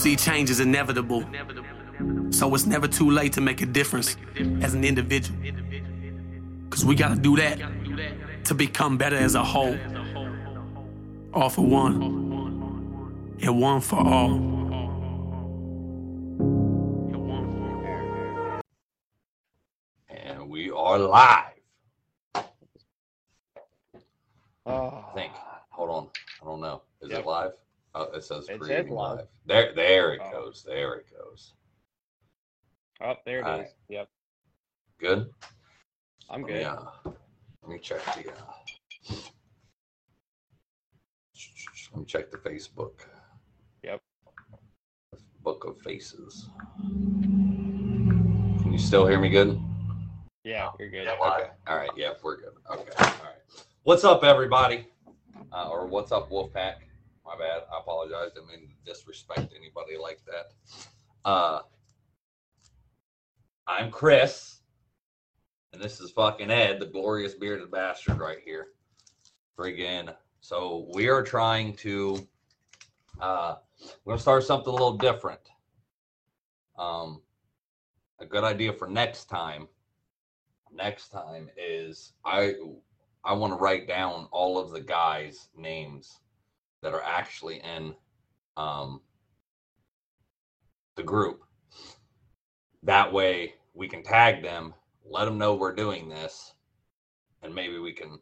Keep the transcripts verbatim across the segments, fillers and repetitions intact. see change is inevitable. So it's never too late to make a difference as an individual. Because we gotta do that to become better as a whole. All for one, and one for all. We are live. Oh. I think. Hold on. I don't know. Is yep. it live? Oh, it says it creating live. live. There, there it oh. goes. There it goes. Oh, there it All is. Right. Yep. Good? I'm let good. Me, uh, let me check the. Uh, let me check the Facebook. Yep. Book of Faces. Can you still hear me good? Yeah, you're good. Yeah, well, okay. All right. Yeah, we're good. Okay. All right. What's up, everybody? Uh, or what's up, Wolfpack? My bad. I apologize. I mean, disrespect anybody like that. Uh, I'm Chris, and this is fucking Ed, the glorious bearded bastard right here. Friggin'. So we are trying to. Uh, we're gonna start something a little different. Um, a good idea for next time. Next time is I I want to write down all of the guys' names that are actually in um, the group. That way we can tag them, let them know we're doing this, and maybe we can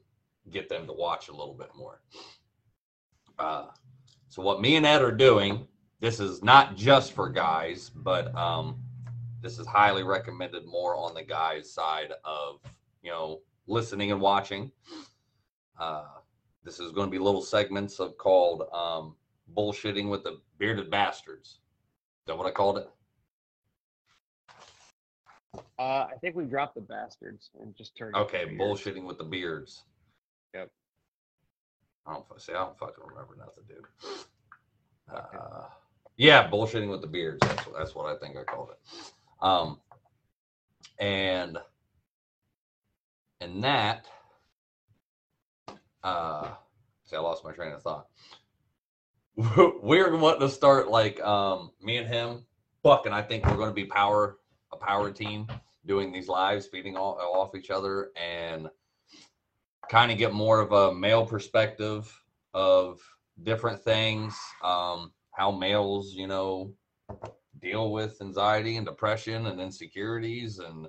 get them to watch a little bit more. Uh, so what me and Ed are doing, this is not just for guys, but um, this is highly recommended more on the guys' side of, you know, listening and watching. Uh, this is going to be little segments of called um, Bullshitting with the Bearded Bastards. Is that what I called it? Uh, I think we dropped the bastards and just turned okay, it Bullshitting with the Beards. Yep. I don't, see, I don't fucking remember nothing, dude. Uh, okay. Yeah, Bullshitting with the Beards. That's, that's what I think I called it. Um, and, and that, uh, see, I lost my train of thought. We're wanting to start like, um, me and him, fuck, and I think we're going to be power, a power team doing these lives, feeding all off each other and kind of get more of a male perspective of different things. Um, how males, you know, deal with anxiety and depression and insecurities and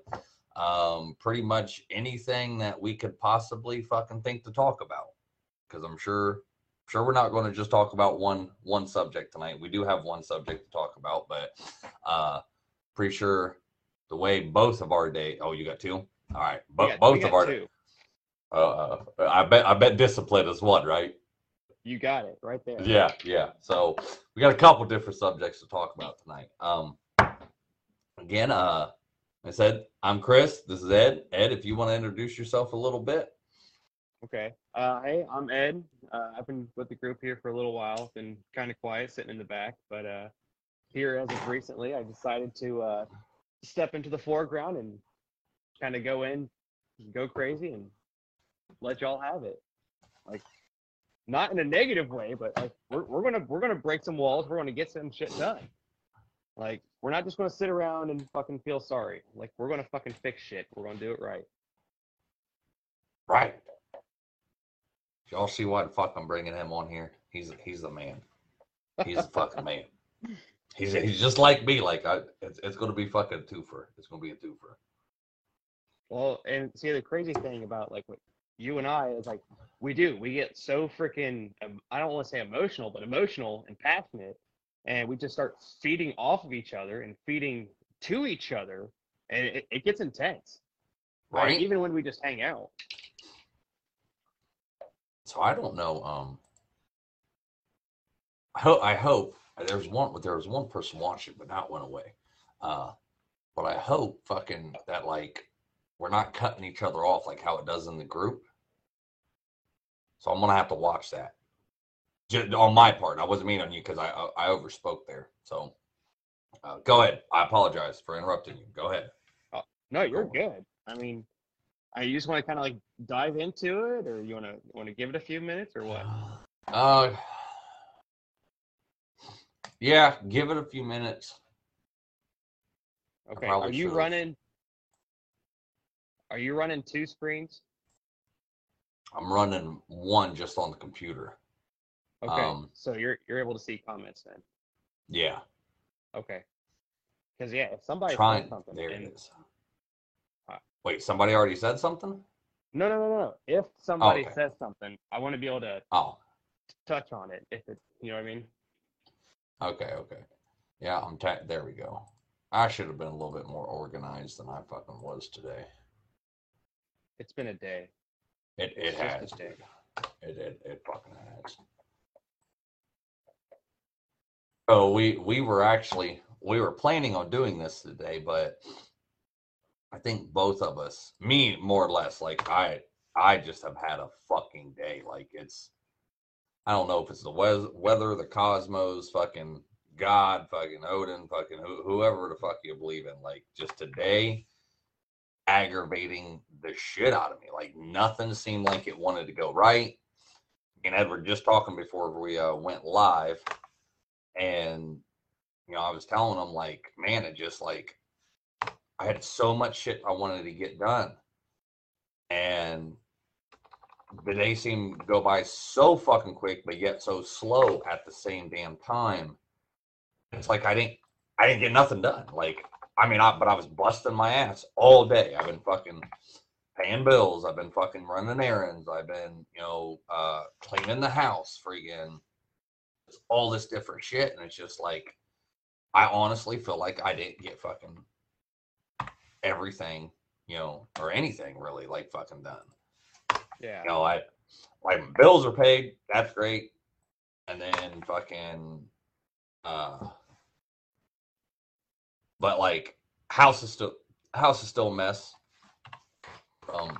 um, pretty much anything that we could possibly fucking think to talk about. Because I'm sure, sure we're not going to just talk about one one subject tonight. We do have one subject to talk about, but uh, pretty sure the way both of our day. Oh, you got two. All right, Bo- got, both of our. Two. Uh, I bet I bet discipline is one, right? You got it right there. Yeah, yeah. So we got a couple different subjects to talk about tonight. Um, again, uh, I said, I'm Chris. This is Ed. Ed, if you want to introduce yourself a little bit. Okay. Uh, hey, I'm Ed. Uh, I've been with the group here for a little while. It's been kind of quiet sitting in the back. But uh, here as of recently, I decided to uh, step into the foreground and kind of go in, go crazy, and let y'all have it. Like, not in a negative way, but like we're we're gonna we're gonna break some walls. We're gonna get some shit done. Like we're not just gonna sit around and fucking feel sorry. Like we're gonna fucking fix shit. We're gonna do it right. Right. Y'all see why the fuck I'm bringing him on here? He's he's the man. He's the fucking man. He's he's just like me. Like I, it's it's gonna be fucking twofer. It's gonna be a twofer. Well, and see the crazy thing about like what you and I is like. We do. We get so freaking, um, I don't want to say emotional, but emotional and passionate. And we just start feeding off of each other and feeding to each other. And it, it gets intense. Right. Like, even when we just hang out. So I don't know. Um, I, ho- I hope there's one, there was one person watching, but not one away. Uh, but I hope fucking that like, we're not cutting each other off like how it does in the group. So I'm going to have to watch that. Just on my part. I wasn't mean on you because I, I I overspoke there. So uh, go ahead. I apologize for interrupting you. Go ahead. Oh, no, you're good. I mean, I you just want to kind of like dive into it or you want to want to give it a few minutes or what? Uh, Yeah, give it a few minutes. Okay. Are you should. running? Are you running two screens? I'm running one just on the computer. Okay. Um, so you're you're able to see comments then. Yeah. Okay. Because yeah, if somebody trying, said something, there and, it is. Uh, Wait, somebody already said something? No, no, no, no. If somebody oh, okay. says something, I want to be able to oh. touch on it. If it, you know what I mean. Okay. Okay. Yeah. I'm. Ta- there we go. I should have been a little bit more organized than I fucking was today. It's been a day. It it it's has. Day. It it it fucking has. So we we were actually we were planning on doing this today, but I think both of us, me more or less, like I I just have had a fucking day. Like it's I don't know if it's the weather, weather the cosmos, fucking God, fucking Odin, fucking who, whoever the fuck you believe in. Like just today, aggravating the shit out of me. Like nothing seemed like it wanted to go right. And Edward just talking before we uh, went live, and you know I was telling him like, man, it just like I had so much shit I wanted to get done, and the day seemed to go by so fucking quick, but yet so slow at the same damn time. It's like I didn't, I didn't get nothing done. Like, I mean, I, but I was busting my ass all day. I've been fucking paying bills. I've been fucking running errands. I've been, you know, uh, cleaning the house, freaking all this different shit. And it's just like, I honestly feel like I didn't get fucking everything, you know, or anything really like fucking done. Yeah. You know, I, like my bills are paid. That's great. And then fucking, uh, but like house is still house is still a mess from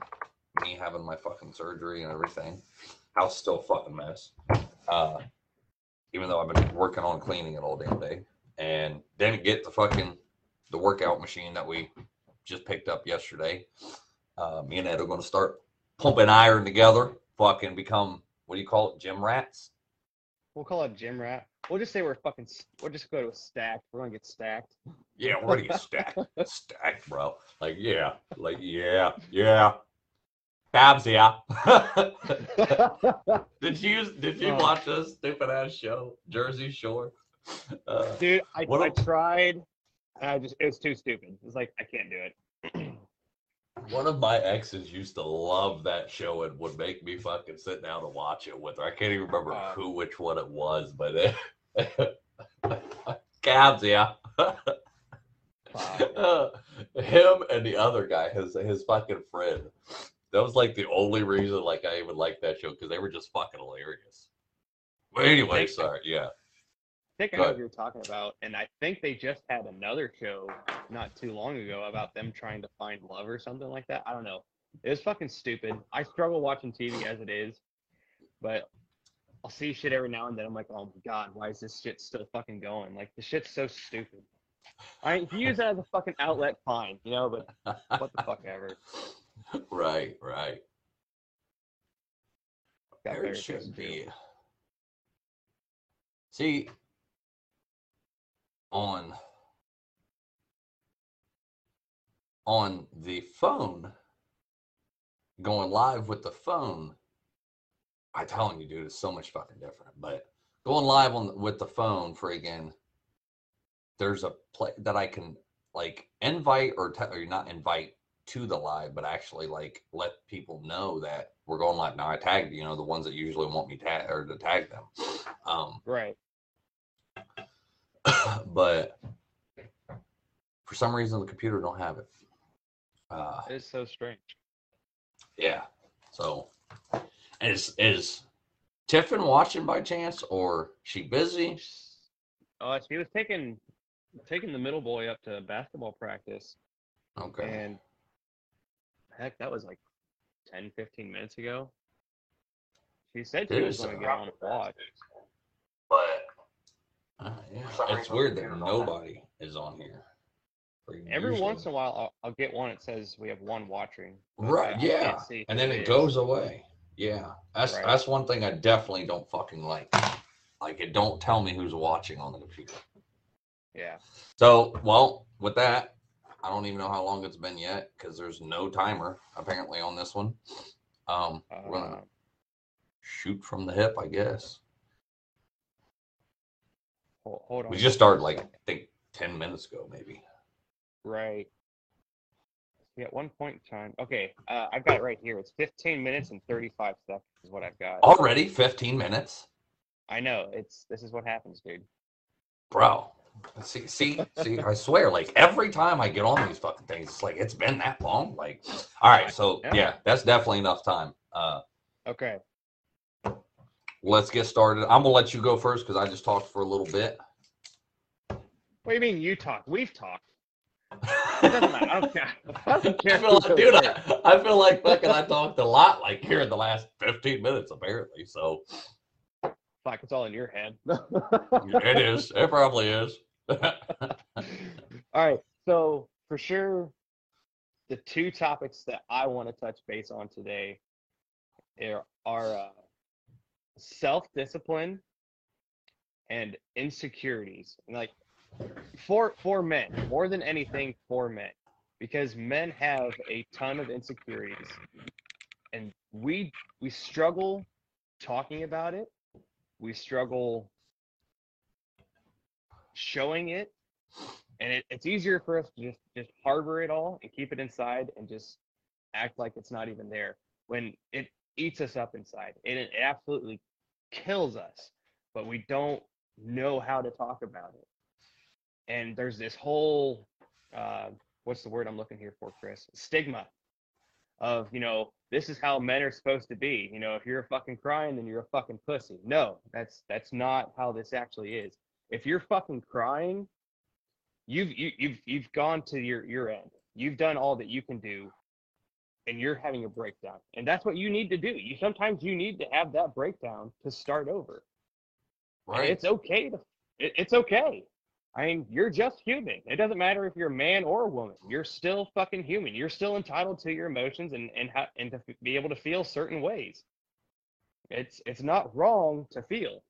me having my fucking surgery and everything. House is still a fucking mess. Uh, even though I've been working on cleaning it all damn day, and didn't get the fucking the workout machine that we just picked up yesterday. Uh, me and Ed are going to start pumping iron together. Fucking become what do you call it? Gym rats. We'll call it gym rat. We'll just say we're fucking, we'll just go to a stack. We're going to get stacked. Yeah, we're going to get stacked. Stacked, bro. Like, yeah. Like, yeah. Yeah. Tabs, yeah. Did you, did you oh. watch this stupid-ass show, Jersey Shore? Uh, Dude, I, I a, tried, and I just, it was too stupid. It's like, I can't do it. One of my exes used to love that show and would make me fucking sit down and watch it with her. I can't even remember uh, who, which one it was, but it, Cabs, yeah. uh, him and the other guy, his his fucking friend. That was like the only reason like I even liked that show, because they were just fucking hilarious. But anyway, think, sorry, yeah. I think I know what you're talking about, and I think they just had another show not too long ago about them trying to find love or something like that. I don't know. It was fucking stupid. I struggle watching T V as it is, but I'll see shit every now and then. I'm like, oh my God, why is this shit still fucking going? Like, the shit's so stupid. I mean, you use that as a fucking outlet, fine, you know, but what the fuck ever. Right, right. Got there should be. Too. See, on on the phone, going live with the phone, I'm telling you, dude, it's so much fucking different. But going live on with the phone, friggin', there's a play that I can like invite or, te- or not invite to the live, but actually like let people know that we're going live. Now I tagged, you know, the ones that usually want me tag or to tag them. Um, right. But for some reason, the computer don't have it. Uh, it's so strange. Yeah. So is is Tiffin watching by chance, or she busy? Oh, uh, she was taking taking the middle boy up to basketball practice. Okay. And heck, that was like ten, fifteen minutes ago. She said she Dude, was going to get on the watch. But Uh, yeah. It's weird that nobody is on here. Every usually. once in a while, I'll, I'll get one that says we have one watching. Right, I, yeah. I and then it, it goes away. Yeah. That's right. That's one thing I definitely don't fucking like. Like, it don't tell me who's watching on the computer. Yeah. So, well, with that, I don't even know how long it's been yet, because there's no timer, apparently, on this one. Um, uh, we're going to shoot from the hip, I guess. Hold, hold on. We just started, like, I think ten minutes ago, maybe. Right. Yeah, at one point in time. Okay, uh, I've got it right here. It's fifteen minutes and thirty-five seconds is what I've got. Already fifteen minutes? I know. It's This is what happens, dude. Bro. See, see, see, I swear, like, every time I get on these fucking things, it's like, it's been that long? Like, all right, so, yeah, yeah that's definitely enough time. Uh, okay. Let's get started. I'm going to let you go first because I just talked for a little bit. What do you mean you talked? We've talked. It doesn't matter. I don't care. I don't care. I feel like, dude, I, I feel like fucking I talked a lot, like, here in the last fifteen minutes, apparently, so... Fuck, it's all in your head. It is. It probably is. All right. So for sure, the two topics that I want to touch base on today are, are uh, self-discipline and insecurities. And like for for men, more than anything, for men, because men have a ton of insecurities, and we we struggle talking about it. We struggle showing it, and it, it's easier for us to just, just harbor it all and keep it inside and just act like it's not even there when it eats us up inside. It, it absolutely kills us, but we don't know how to talk about it. And there's this whole, uh, what's the word I'm looking here for, Chris? Stigma of, you know, this is how men are supposed to be. You know, if you're fucking crying, then you're a fucking pussy. No, that's that's not how this actually is. If you're fucking crying, you've you, you've you've gone to your your end. You've done all that you can do, and you're having a breakdown. And that's what you need to do. You sometimes you need to have that breakdown to start over. Right. And it's okay. To, it, it's okay. I mean, you're just human. It doesn't matter if you're a man or a woman. You're still fucking human. You're still entitled to your emotions and and, ha- and to f- be able to feel certain ways. It's it's not wrong to feel.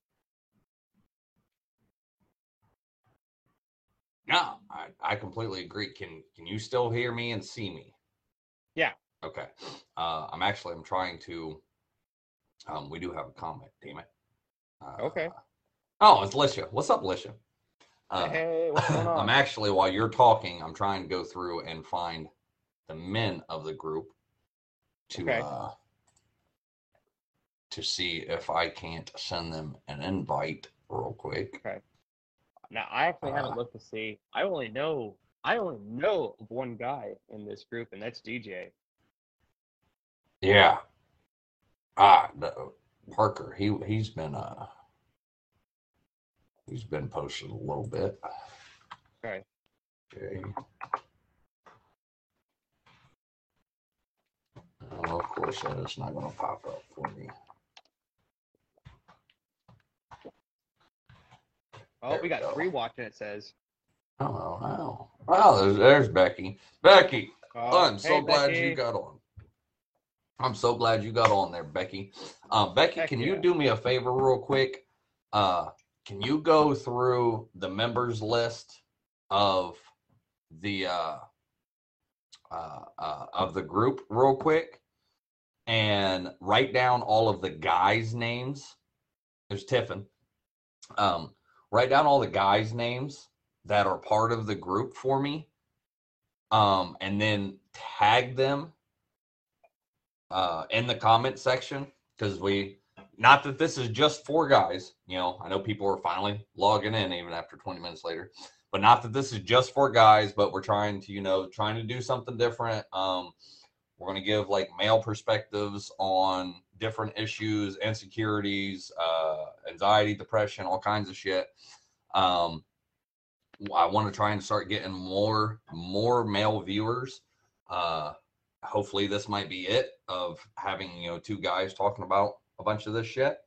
No, I, I completely agree. Can can you still hear me and see me? Yeah. Okay. Uh, I'm actually I'm trying to. Um, we do have a comment. Damn it. Uh, okay. Oh, it's Lisha. What's up, Lisha? Uh, hey, what's going on? I'm actually, while you're talking, I'm trying to go through and find the men of the group to okay. uh, to see if I can't send them an invite real quick. Okay. Now, I actually uh, haven't looked to see. I only know I only know of one guy in this group, and that's D J. Yeah. Ah, no, Parker. He he's been uh. He's been posted a little bit. Okay. Okay. Well, of course, that is not going to pop up for me. Oh, there we got go. Three watching, it says. Oh, wow. Wow, there's, there's Becky. Becky, oh, I'm so hey, glad Becky. you got on. I'm so glad you got on there, Becky. Um, Becky, Heck can yeah. you do me a favor real quick? Uh, Can you go through the members list of the uh, uh, uh, of the group real quick and write down all of the guys' names? There's Tiffin. Um, write down all the guys' names that are part of the group for me, um, and then tag them uh, in the comment section because we. Not that this is just for guys, you know, I know people are finally logging in even after twenty minutes later, but not that this is just for guys, but we're trying to, you know, trying to do something different. Um, we're going to give like male perspectives on different issues, insecurities, uh, anxiety, depression, all kinds of shit. Um, I want to try and start getting more, more male viewers, uh, hopefully this might be it of having, you know, two guys talking about a bunch of this shit.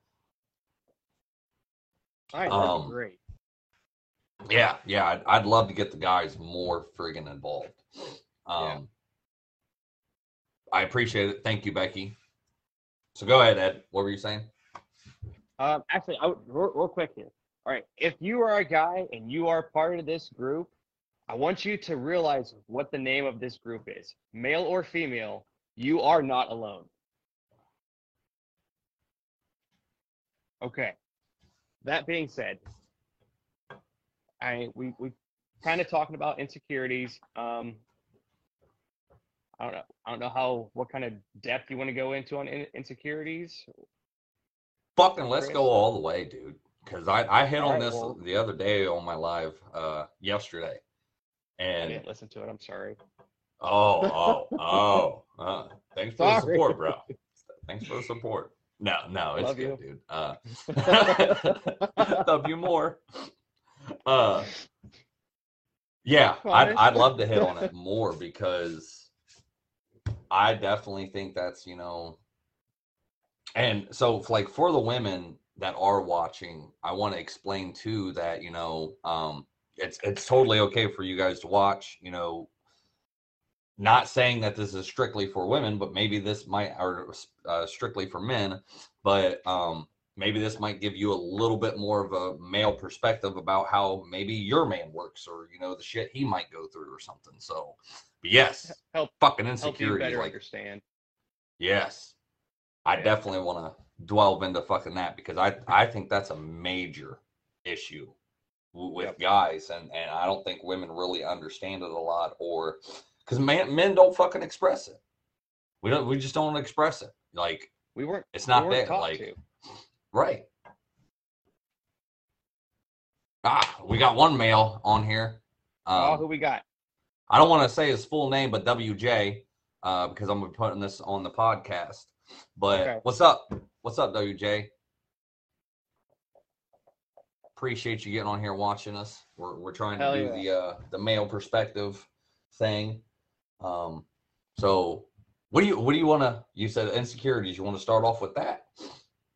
I um, great. Yeah, yeah. I'd, I'd love to get the guys more friggin' involved. Um, yeah. I appreciate it. Thank you, Becky. So go ahead, Ed. What were you saying? Um, actually, I would, real, real quick here. All right, if you are a guy and you are part of this group, I want you to realize what the name of this group is. Male or female, you are not alone. Okay. That being said, I we we kind of talking about insecurities. Um, I don't know. I don't know how what kind of depth you want to go into on in, insecurities. Fucking let's go all the way, dude. Because I, I hit all on right, this well, the other day on my live uh, yesterday. And I didn't listen to it. I'm sorry. Oh, oh, oh. Uh, thanks sorry. for the support, bro. Thanks for the support. No, no, it's Love good, you. dude. Uh, love you more. Uh, yeah, I'd, I'd love to hit on it more because I definitely think that's, you know, and so like for the women that are watching, I want to explain too that, you know, um, it's it's totally okay for you guys to watch, you know. Not saying that this is strictly for women, but maybe this might, or uh, strictly for men, but um, maybe this might give you a little bit more of a male perspective about how maybe your man works or, you know, the shit he might go through or something. So, but yes, help, fucking insecurity. Help you better understand. Yes. I yeah. definitely want to delve into fucking that because I, I think that's a major issue with yep. guys. And, and I don't think women really understand it a lot or... Because man, men don't fucking express it. We don't. We just don't express it. Like we weren't. It's not we weren't that. Like to. Right. Ah, we got one male on here. Um, oh, who we got? I don't want to say his full name, but W J, uh, because I'm gonna be putting this on the podcast. But okay. What's up? What's up, W J? Appreciate you getting on here watching us. We're we're trying Hell to do yeah. the uh, the male perspective thing. Um, so what do you, what do you want to, you said insecurities, you want to start off with that?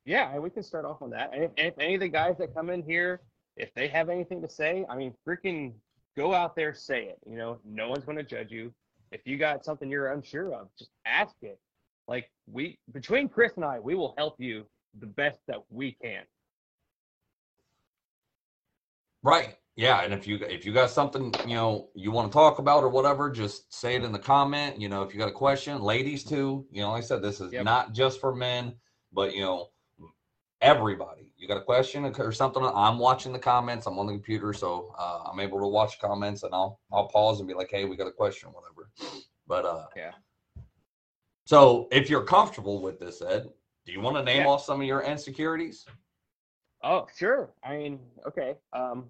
Yeah, we can start off on that. And if, if any of the guys that come in here, if they have anything to say, I mean, freaking go out there, say it, you know, no one's going to judge you. If you got something you're unsure of, just ask it. Like we, between Chris and I, we will help you the best that we can. Right. Yeah, and if you if you got something, you know, you want to talk about or whatever, just say it in the comment. You know, if you got a question, ladies too. You know, like I said, this is yep. not just for men, but, you know, everybody. You got a question or something, I'm watching the comments. I'm on the computer, so uh, I'm able to watch comments, and I'll I'll pause and be like, hey, we got a question or whatever. But, uh, yeah. So if you're comfortable with this, Ed, do you want to name yeah. off some of your insecurities? Oh, sure. I mean, okay. Um.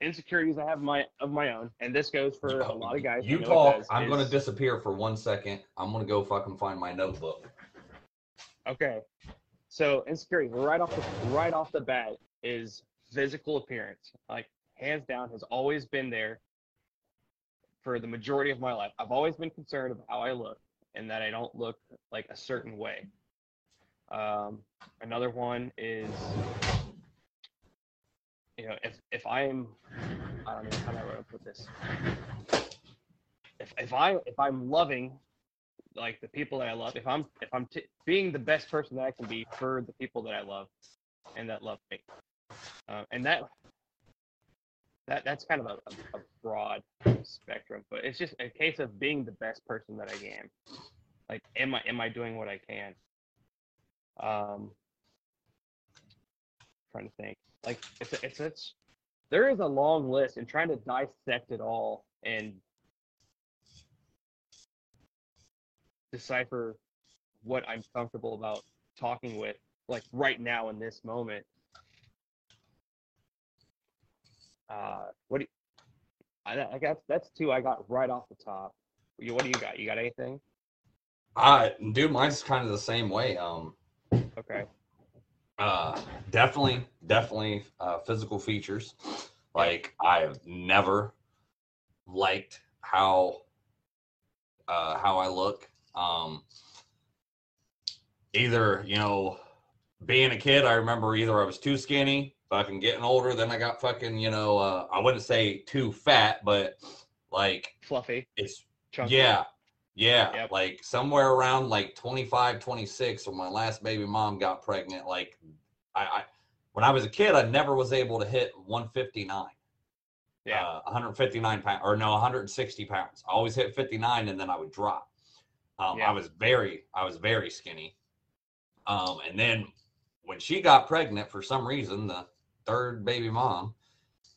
Insecurities I have my of my own, and this goes for a lot of guys. You talk. Does, I'm is... gonna disappear for one second. I'm gonna go fucking find my notebook. Okay. So insecurities right off the right off the bat is physical appearance. Like hands down, has always been there for the majority of my life. I've always been concerned about how I look and that I don't look like a certain way. Um, another one is. You know, if, if I'm, I don't know how I want to put this. If if I if I'm loving, like the people that I love, if I'm if I'm t- being the best person that I can be for the people that I love, and that love me, uh, and that that that's kind of a, a broad spectrum, but it's just a case of being the best person that I am. Like, am I am I doing what I can? Um, trying to think. Like it's it's it's there is a long list, and trying to dissect it all and decipher what I'm comfortable about talking with, like right now in this moment. Uh, what do you, I, I got? That's two I got right off the top. What do you got? You got anything? Uh, dude, mine's kind of the same way. Um. Okay. Uh, definitely, definitely, uh, physical features. Like I've never liked how, uh, how I look. Um, either, you know, being a kid, I remember either I was too skinny, fucking getting older. Then I got fucking, you know, uh, I wouldn't say too fat, but like fluffy. It's chunky. Yeah. Yeah, yep. Like somewhere around like twenty-five, twenty-six when my last baby mom got pregnant, like I, I when I was a kid, I never was able to hit one fifty-nine. Yeah, uh, one fifty-nine pounds, or no, one sixty pounds. I always hit fifty-nine and then I would drop. Um, yeah. I was very, I was very skinny. Um, and then when she got pregnant, for some reason, the third baby mom,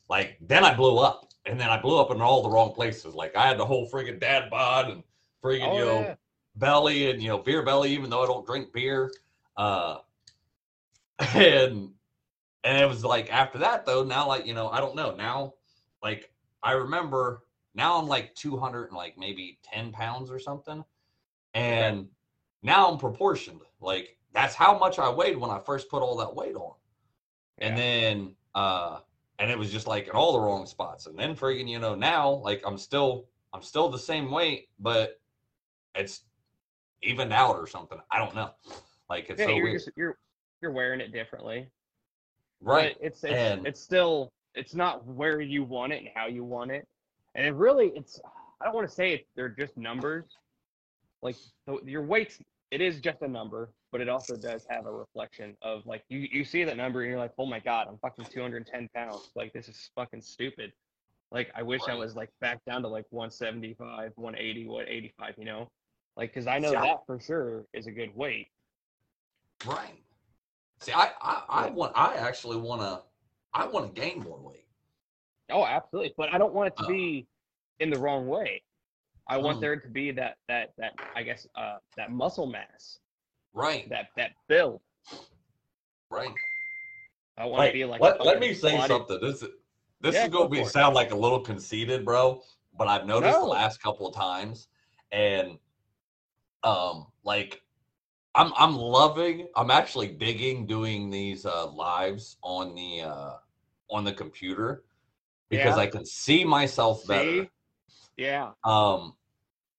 like then I blew up, and then I blew up in all the wrong places. Like I had the whole friggin' dad bod and friggin' oh, you know yeah. belly and you know beer belly, even though I don't drink beer. Uh, and and it was like after that though, now like you know I don't know now, like I remember now I'm like two hundred and like maybe ten pounds or something. And okay. now I'm proportioned. Like that's how much I weighed when I first put all that weight on. Yeah. And then, uh, and it was just like in all the wrong spots. And then friggin', you know, now like I'm still, I'm still the same weight, but it's evened out or something. I don't know. Like it's yeah, so you're, weird. Just, you're, you're wearing it differently. Right. But it's, it's, and, it's still, it's not where you want it and how you want it. And it really, it's, I don't want to say it, they're just numbers. Like so your weight's, it is just a number, but it also does have a reflection of like, you, you see that number and you're like, oh my God, I'm fucking two hundred ten pounds. Like, this is fucking stupid. Like, I wish right. I was like back down to like one seventy-five, one eighty, one eighty-five, you know, like, cause I know see, that for sure is a good weight. Right. See, I, I, I want, I actually want to, I want to gain more weight. Oh, absolutely. But I don't want it to uh, be in the wrong way. I want there to be that, that, that, I guess, uh, that muscle mass. Right. That, that build. Right. I want to be like, let, let me say something. This is, this yeah, is going to be sound like a little conceited, bro, but I've noticed no. the last couple of times and, um, like I'm, I'm loving, I'm actually digging doing these, uh, lives on the, uh, on the computer because yeah. I can see myself see? better. Yeah. Um,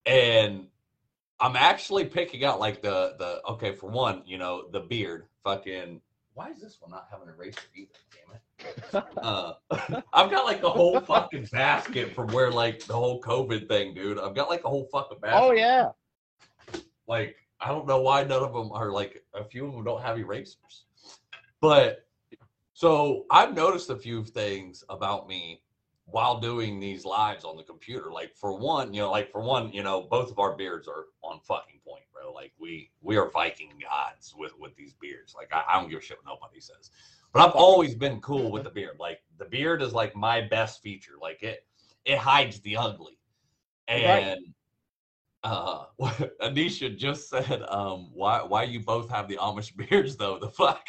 and I'm actually picking out like the, the, okay, for one, you know, the beard fucking, why is this one not having an eraser either? Damn it. Uh, I've got like a whole fucking basket from where like the whole COVID thing, dude, I've got like a whole fucking basket. Oh yeah. Like, I don't know why none of them are like, a few of them don't have erasers, but so I've noticed a few things about me while doing these lives on the computer. Like for one, you know, like for one, you know, both of our beards are on fucking point, bro. Like we, we are Viking gods with, with these beards. Like I, I don't give a shit what nobody says, but I've always been cool with the beard. Like the beard is like my best feature. Like it, it hides the ugly. And, right. uh, Anisha just said, um, why, why you both have the Amish beards though? The fuck?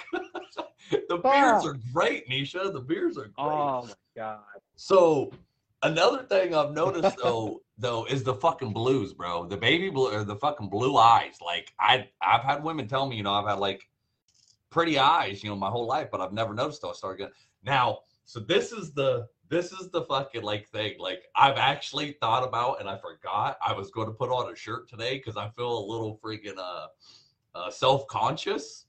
The beards are great, Nisha. The beards are great. Oh my God. So another thing I've noticed though, though, is the fucking blues, bro. The baby blue or the fucking blue eyes. Like I, I've had women tell me, you know, I've had like pretty eyes, you know, my whole life, but I've never noticed till I started getting now. So this is the, this is the fucking like thing. Like I've actually thought about, and I forgot I was going to put on a shirt today because I feel a little freaking uh, uh self-conscious.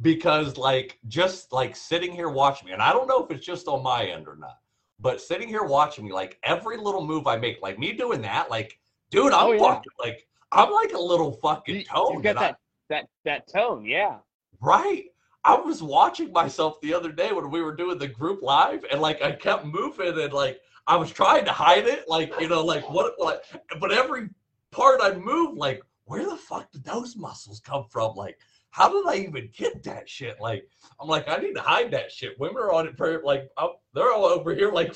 Because like, just like sitting here watching me, and I don't know if it's just on my end or not, but sitting here watching me, like every little move I make, like me doing that, like, dude, I'm oh, yeah. fucking like, I'm like a little fucking tone. You got that, I, that, that tone. Yeah. Right. I was watching myself the other day when we were doing the group live and like, I kept moving and like, I was trying to hide it. Like, you know, like what, like, but every part I moved, like, where the fuck did those muscles come from? Like, how did I even get that shit? Like, I'm like, I need to hide that shit. Women are on it for like, I'm, they're all over here like,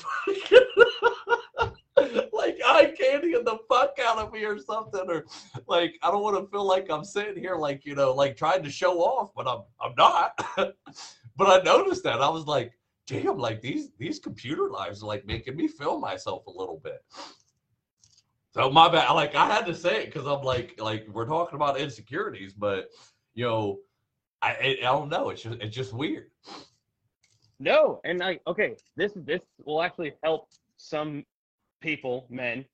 like eye candy and the fuck out of me or something. Or like, I don't want to feel like I'm sitting here like, you know, like trying to show off, but I'm, I'm not. But I noticed that. I was like, damn, like these, these computer lives are like making me feel myself a little bit. So my bad. Like I had to say it cause I'm like, like we're talking about insecurities, but you know, I, I I don't know. It's just it's just weird. No, and I okay. This this will actually help some people, men,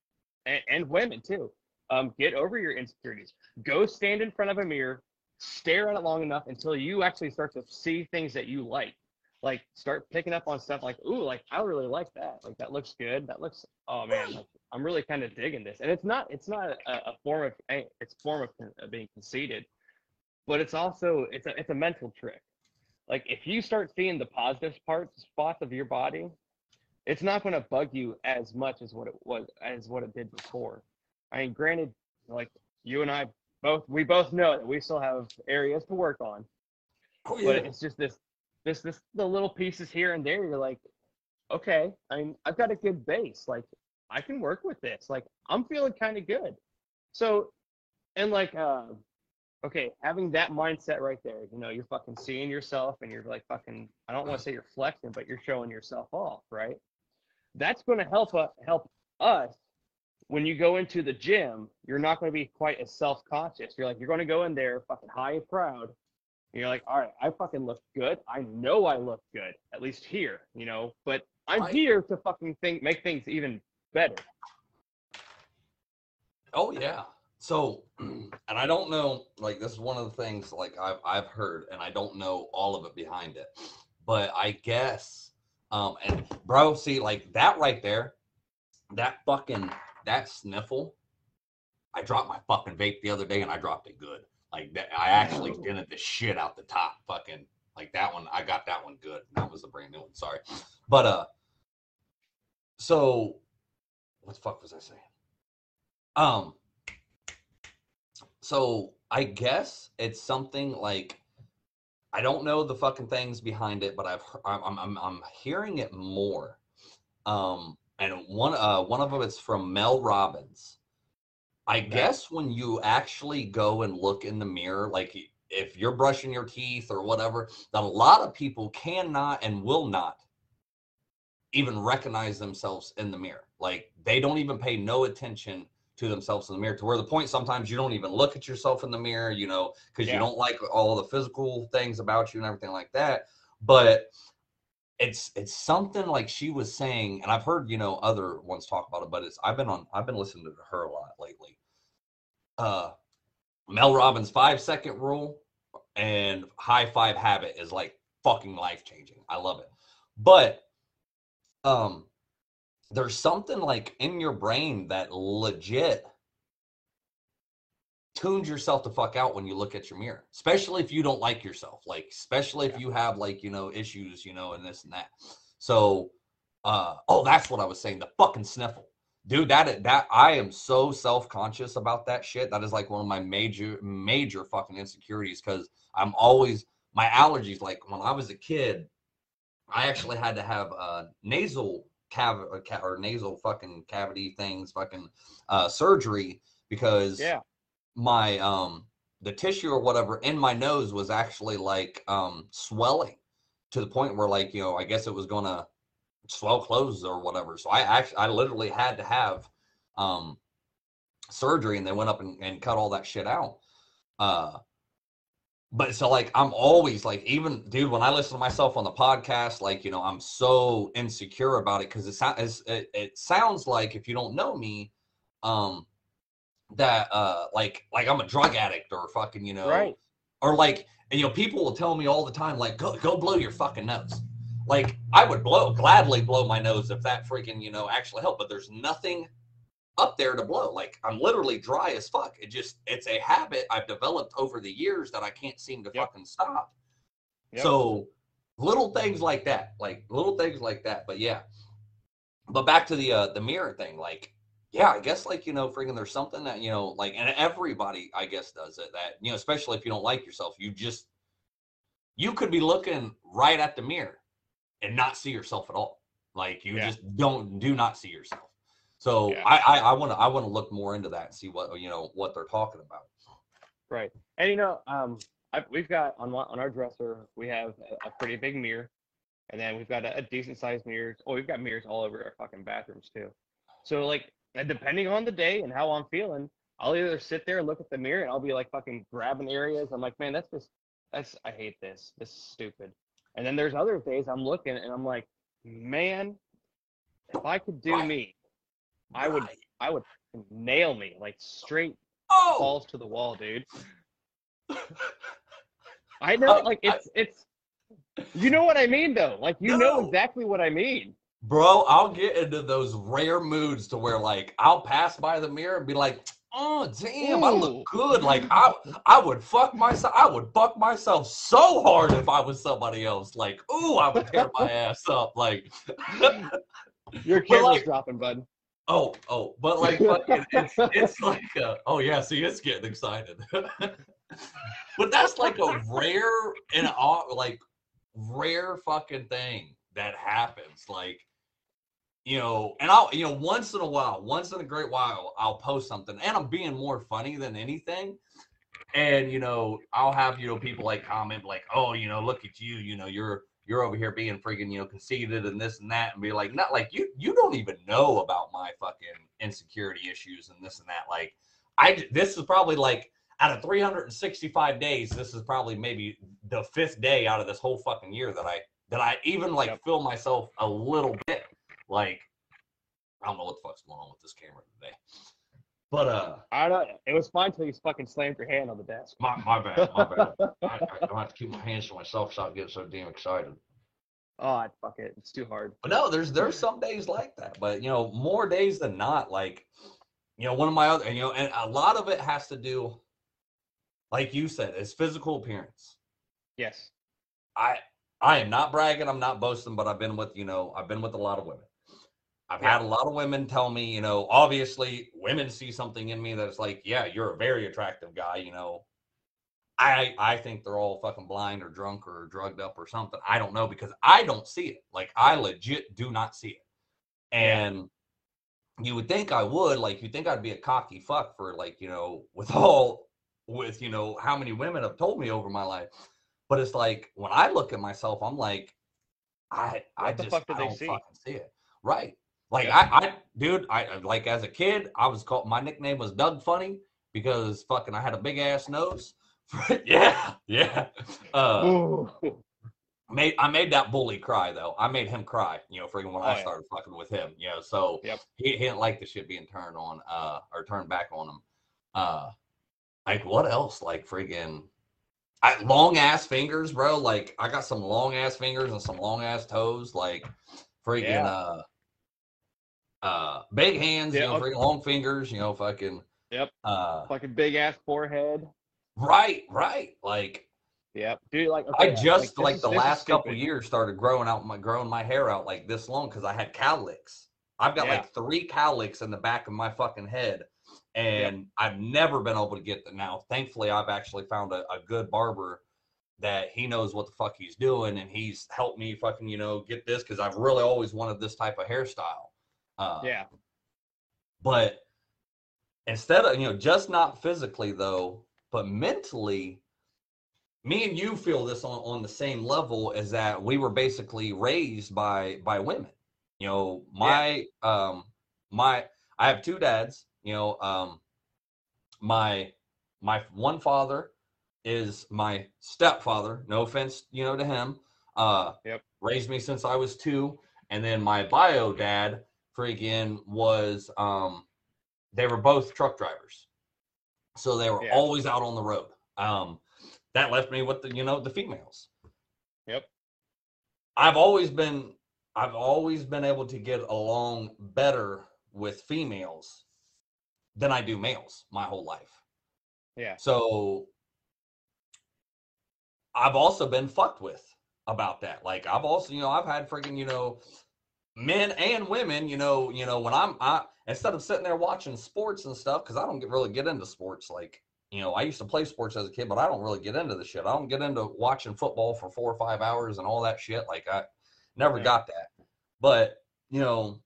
and, and women too. Um, get over your insecurities. Go stand in front of a mirror, stare at it long enough until you actually start to see things that you like. like start picking up on stuff like, ooh, like I really like that. Like that looks good. That looks, oh man, like, I'm really kind of digging this. And it's not, it's not a, a form of, it's form of, of being conceited, but it's also, it's a, it's a mental trick. Like if you start seeing the positive parts, spots of your body, it's not going to bug you as much as what it was, as what it did before. I mean, granted, like you and I both, we both know that we still have areas to work on, oh, yeah. But it's just this, this, this, the little pieces here and there. You're like, okay, I mean, I've got a good base. Like I can work with this. Like I'm feeling kind of good. So, and like, uh, okay, having that mindset right there, you know, you're fucking seeing yourself and you're like fucking, I don't want to say you're flexing, but you're showing yourself off, right? That's going to help us, help us. When you go into the gym, you're not going to be quite as self-conscious. You're like, you're going to go in there fucking high and proud. And you're like, all right, I fucking look good. I know I look good, at least here, you know, but I'm I, here to fucking think, make things even better. Oh, yeah. So, and I don't know, like, this is one of the things, like, I've, I've heard, and I don't know all of it behind it, but I guess, um, and bro, see, like, that right there, that fucking... that sniffle, I dropped my fucking vape the other day and I dropped it good. Like that, I actually dented the shit out the top fucking, like that one, I got that one good. That was the brand new one, sorry. But, uh, so, what the fuck was I saying? Um, so I guess it's something like, I don't know the fucking things behind it, but I've, I'm, I'm, I'm hearing it more. Um, And one uh, one of them is from Mel Robbins. I yeah. guess when you actually go and look in the mirror, like if you're brushing your teeth or whatever, that a lot of people cannot and will not even recognize themselves in the mirror. Like they don't even pay no attention to themselves in the mirror, to where the point sometimes you don't even look at yourself in the mirror, you know, because yeah. you don't like all the physical things about you and everything like that. But... It's it's something like she was saying, and I've heard, you know, other ones talk about it, but it's I've been on I've been listening to her a lot lately. Uh, Mel Robbins' five second rule and high five habit is like fucking life changing. I love it, but um, there's something like in your brain that legit tunes yourself the fuck out when you look at your mirror, especially if you don't like yourself, like, especially if you have like, you know, issues, you know, and this and that. So, uh, oh, that's what I was saying. The fucking sniffle, dude, that, that I am so self-conscious about that shit. That is like one of my major, major fucking insecurities. Cause I'm always, my allergies, like when I was a kid, I actually had to have a nasal cavity or, ca- or nasal fucking cavity things, fucking, uh, surgery because yeah. my um the tissue or whatever in my nose was actually like um swelling to the point where like, you know, I guess it was gonna swell closed or whatever. So I actually I literally had to have um surgery, and they went up and, and cut all that shit out. Uh but so like I'm always like, even dude, when I listen to myself on the podcast, like, you know, I'm so insecure about it because it sounds it, it sounds like, if you don't know me, um that uh like like I'm a drug addict or fucking, you know, right. Or like, and you know, people will tell me all the time, like, go go blow your fucking nose. Like I would blow gladly blow my nose if that freaking, you know, actually helped, but there's nothing up there to blow. Like I'm literally dry as fuck. It just it's a habit I've developed over the years that I can't seem to yep. fucking stop. Yep. So little things like that, like little things like that. But yeah. But back to the uh the mirror thing, like yeah, I guess like, you know, freaking there's something that, you know, like, and everybody, I guess, does it that, you know, especially if you don't like yourself, you just, you could be looking right at the mirror and not see yourself at all. Like you yeah. just don't, do not see yourself. So yeah. I, I, I want to, I want to look more into that and see what, you know, what they're talking about. Right. And, you know, um, I, we've got on on our dresser, we have a, a pretty big mirror, and then we've got a, a decent sized mirror. Oh, we've got mirrors all over our fucking bathrooms too. So like, and depending on the day and how I'm feeling, I'll either sit there and look at the mirror and I'll be like fucking grabbing areas. I'm like, man, that's just, that's, I hate this. This is stupid. And then there's other days I'm looking and I'm like, man, if I could do me, I would, I would nail me like straight oh. balls to the wall, dude. I know, like it's, it's, You know what I mean, though. Like, you no. know exactly what I mean. Bro, I'll get into those rare moods to where, like, I'll pass by the mirror and be like, oh, damn, ooh, I look good. Like, I I would fuck myself. I would fuck myself so hard if I was somebody else. Like, ooh, I would tear my ass up. Like, your camera's like, dropping, bud. Oh, oh, but, like, fucking, it's, it's like, a, oh, yeah, see, it's getting excited. But that's, like, a rare and, like, rare fucking thing that happens. Like, you know, and I'll, you know, once in a while, once in a great while, I'll post something, and I'm being more funny than anything. And, you know, I'll have, you know, people like comment like, oh, you know, look at you, you know, you're, you're over here being freaking, you know, conceited and this and that, and be like, not like you, you don't even know about my fucking insecurity issues and this and that. Like, I, this is probably like, out of three hundred sixty-five days, this is probably maybe the fifth day out of this whole fucking year that I, that I even like yep. feel myself a little bit like, I don't know what the fuck's going on with this camera today. But uh, I don't. It was fine till you fucking slammed your hand on the desk. My my bad, my bad. I, I don't have to keep my hands to myself so I don't get so damn excited. Oh, fuck it, it's too hard. But no, there's there's some days like that, but you know, more days than not, like, you know, one of my other, you know, and a lot of it has to do, like you said, it's physical appearance. Yes. I I am not bragging, I'm not boasting, but I've been with, you know, I've been with a lot of women. I've yeah. had a lot of women tell me, you know, obviously women see something in me that's like, yeah, you're a very attractive guy, you know. I I think they're all fucking blind or drunk or drugged up or something. I don't know, because I don't see it. Like, I legit do not see it. And yeah. you would think I would, like, you think I'd be a cocky fuck for, like, you know, with all with, you know, how many women have told me over my life. But it's like, when I look at myself, I'm like, I I just I don't fucking see it. Right. Like, yeah. I, I, dude, I, like, as a kid, I was called, my nickname was Doug Funny, because fucking I had a big ass nose. yeah. Yeah. Uh, made, I made that bully cry, though. I made him cry, you know, freaking when oh, I yeah. started fucking with him, you know, so yep. he, he didn't like the shit being turned on, uh, or turned back on him. Uh, Like, what else? Like, friggin' I, long-ass fingers, bro. Like, I got some long-ass fingers and some long-ass toes. Like, friggin' yeah. uh, uh, big hands, yeah, you know, okay. friggin' long fingers, you know, fucking. Yep. Uh, fucking big-ass forehead. Right, right. Like, yep. Dude, like, okay, I just, like, like is, the last couple of years started growing out my growing my hair out, like, this long, because I had cowlicks. I've got, yeah. like, three cowlicks in the back of my fucking head. And yep. I've never been able to get them. Now, thankfully, I've actually found a, a good barber that he knows what the fuck he's doing, and he's helped me fucking, you know, get this, because I've really always wanted this type of hairstyle. Uh, yeah. But instead of, you know, just not physically, though, but mentally, me and you feel this on, on the same level, is that we were basically raised by, by women. You know, my, yeah. um, my, I have two dads. You know, um, my, my one father is my stepfather, no offense, you know, to him, uh, yep. raised me since I was two. And then my bio dad freaking was, um, they were both truck drivers. So they were yeah. always out on the road. Um, that left me with the, you know, the females. Yep. I've always been, I've always been able to get along better with females than I do males my whole life. Yeah. So I've also been fucked with about that. Like, I've also, you know, I've had freaking, you know, men and women, you know, you know, when I'm, I, instead of sitting there watching sports and stuff, cause I don't get, really get into sports. Like, you know, I used to play sports as a kid, but I don't really get into the shit. I don't get into watching football for four or five hours and all that shit. Like, I never yeah. got that, but you know,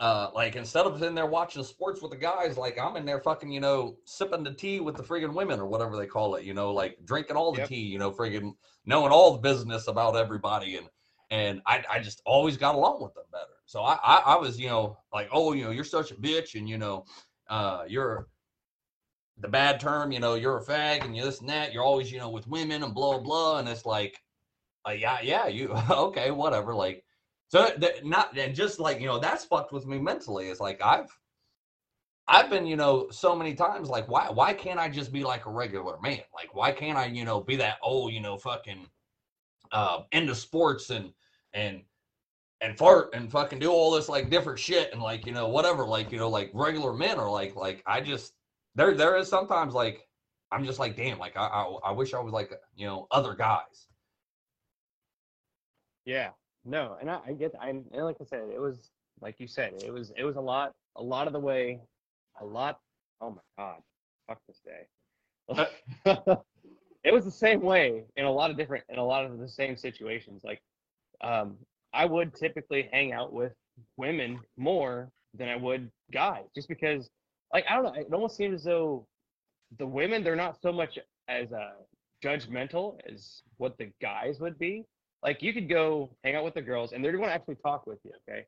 Uh, like, instead of in there watching sports with the guys, like, I'm in there fucking, you know, sipping the tea with the friggin' women or whatever they call it, you know, like, drinking all the yep. tea, you know, friggin' knowing all the business about everybody. And, and I, I just always got along with them better. So I, I, I was, you know, like, oh, you know, you're such a bitch, and, you know, uh, you're the bad term, you know, you're a fag, and you this and that, you're always, you know, with women and blah, blah. And it's like, uh, yeah, yeah, you, okay, whatever. Like, so that, not, and just like, you know, that's fucked with me mentally. It's like, I've, I've been, you know, so many times, like, why, why can't I just be like a regular man? Like, why can't I, you know, be that old, you know, fucking, uh, into sports and and and fart and fucking do all this like different shit and like, you know, whatever, like, you know, like regular men are like, like I just there there is sometimes like I'm just like, damn, like I I, I wish I was like, you know, other guys. Yeah, no, and I, I get that. I and like I said, it was like you said, it was it was a lot a lot of the way, a lot. Oh my God, fuck this day. It was the same way in a lot of different in a lot of the same situations. Like, um, I would typically hang out with women more than I would guys, just because, like, I don't know, it almost seems as though the women, they're not so much as uh, judgmental as what the guys would be. Like, you could go hang out with the girls, and they're going to actually talk with you, okay?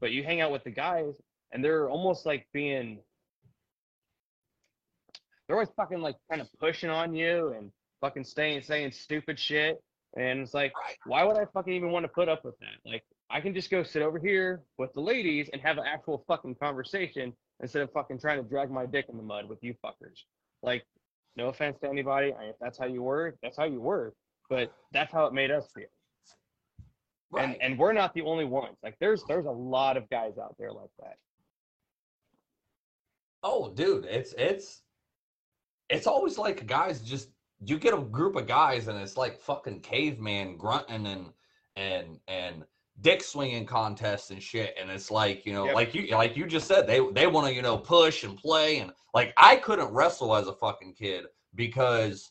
But you hang out with the guys, and they're almost like being, they're always fucking like kind of pushing on you and fucking staying, saying stupid shit. And it's like, why would I fucking even want to put up with that? Like, I can just go sit over here with the ladies and have an actual fucking conversation instead of fucking trying to drag my dick in the mud with you fuckers. Like, no offense to anybody. I, if that's how you were, that's how you were. But that's how it made us feel. Right. And and we're not the only ones. Like, there's there's a lot of guys out there like that. Oh, dude, it's it's it's always like guys just you get a group of guys and it's like fucking caveman grunting and and and dick swinging contests and shit. And it's like, you know, yep. like you like you just said, they they want to, you know, push and play. And like, I couldn't wrestle as a fucking kid because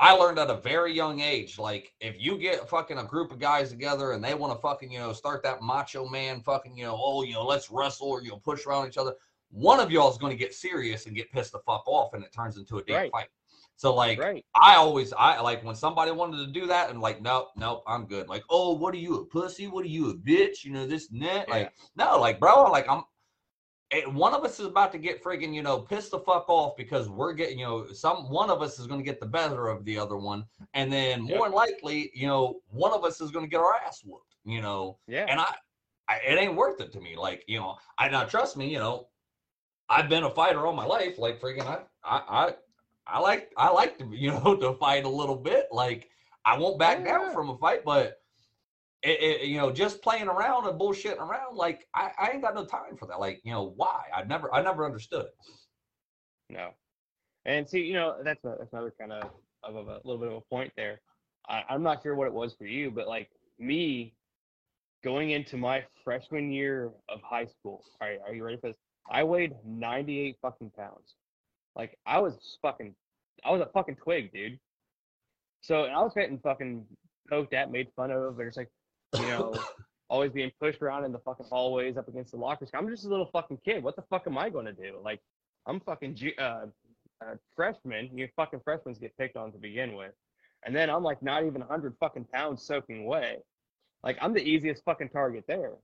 I learned at a very young age, like, if you get fucking a group of guys together and they want to fucking, you know, start that macho man fucking, you know, oh, you know, let's wrestle or, you know, push around each other, one of y'all is going to get serious and get pissed the fuck off, and it turns into a damn right. fight. So, like, right. I always, I like, when somebody wanted to do that, and like, nope, nope, I'm good. Like, oh, what are you, a pussy? What are you, a bitch? You know, this and that. Yeah. Like, no, like, bro, like, I'm, it, one of us is about to get friggin', you know, pissed the fuck off because we're getting, you know, some one of us is going to get the better of the other one. And then more yeah. than likely, you know, one of us is going to get our ass whooped, you know. Yeah. And I, I, it ain't worth it to me. Like, you know, I now trust me, you know, I've been a fighter all my life. Like, friggin', I, I, I, I like, I like to, you know, to fight a little bit. Like, I won't back yeah. down from a fight, but It, it, you know, just playing around and bullshitting around, like, I, I ain't got no time for that. Like, you know, why? I never I never understood it. No. And see, you know, that's, a, that's another kind of, of a, a little bit of a point there. I, I'm not sure what it was for you, but, like, me going into my freshman year of high school, all right, are you ready for this? I weighed ninety-eight fucking pounds. Like, I was fucking, I was a fucking twig, dude. So, and I was getting fucking poked at, made fun of, and it's like, you know, always being pushed around in the fucking hallways up against the lockers. I'm just a little fucking kid. What the fuck am I going to do? Like, I'm fucking uh, uh, freshman. You fucking freshmen get picked on to begin with. And then I'm like not even one hundred fucking pounds soaking wet. Like, I'm the easiest fucking target there.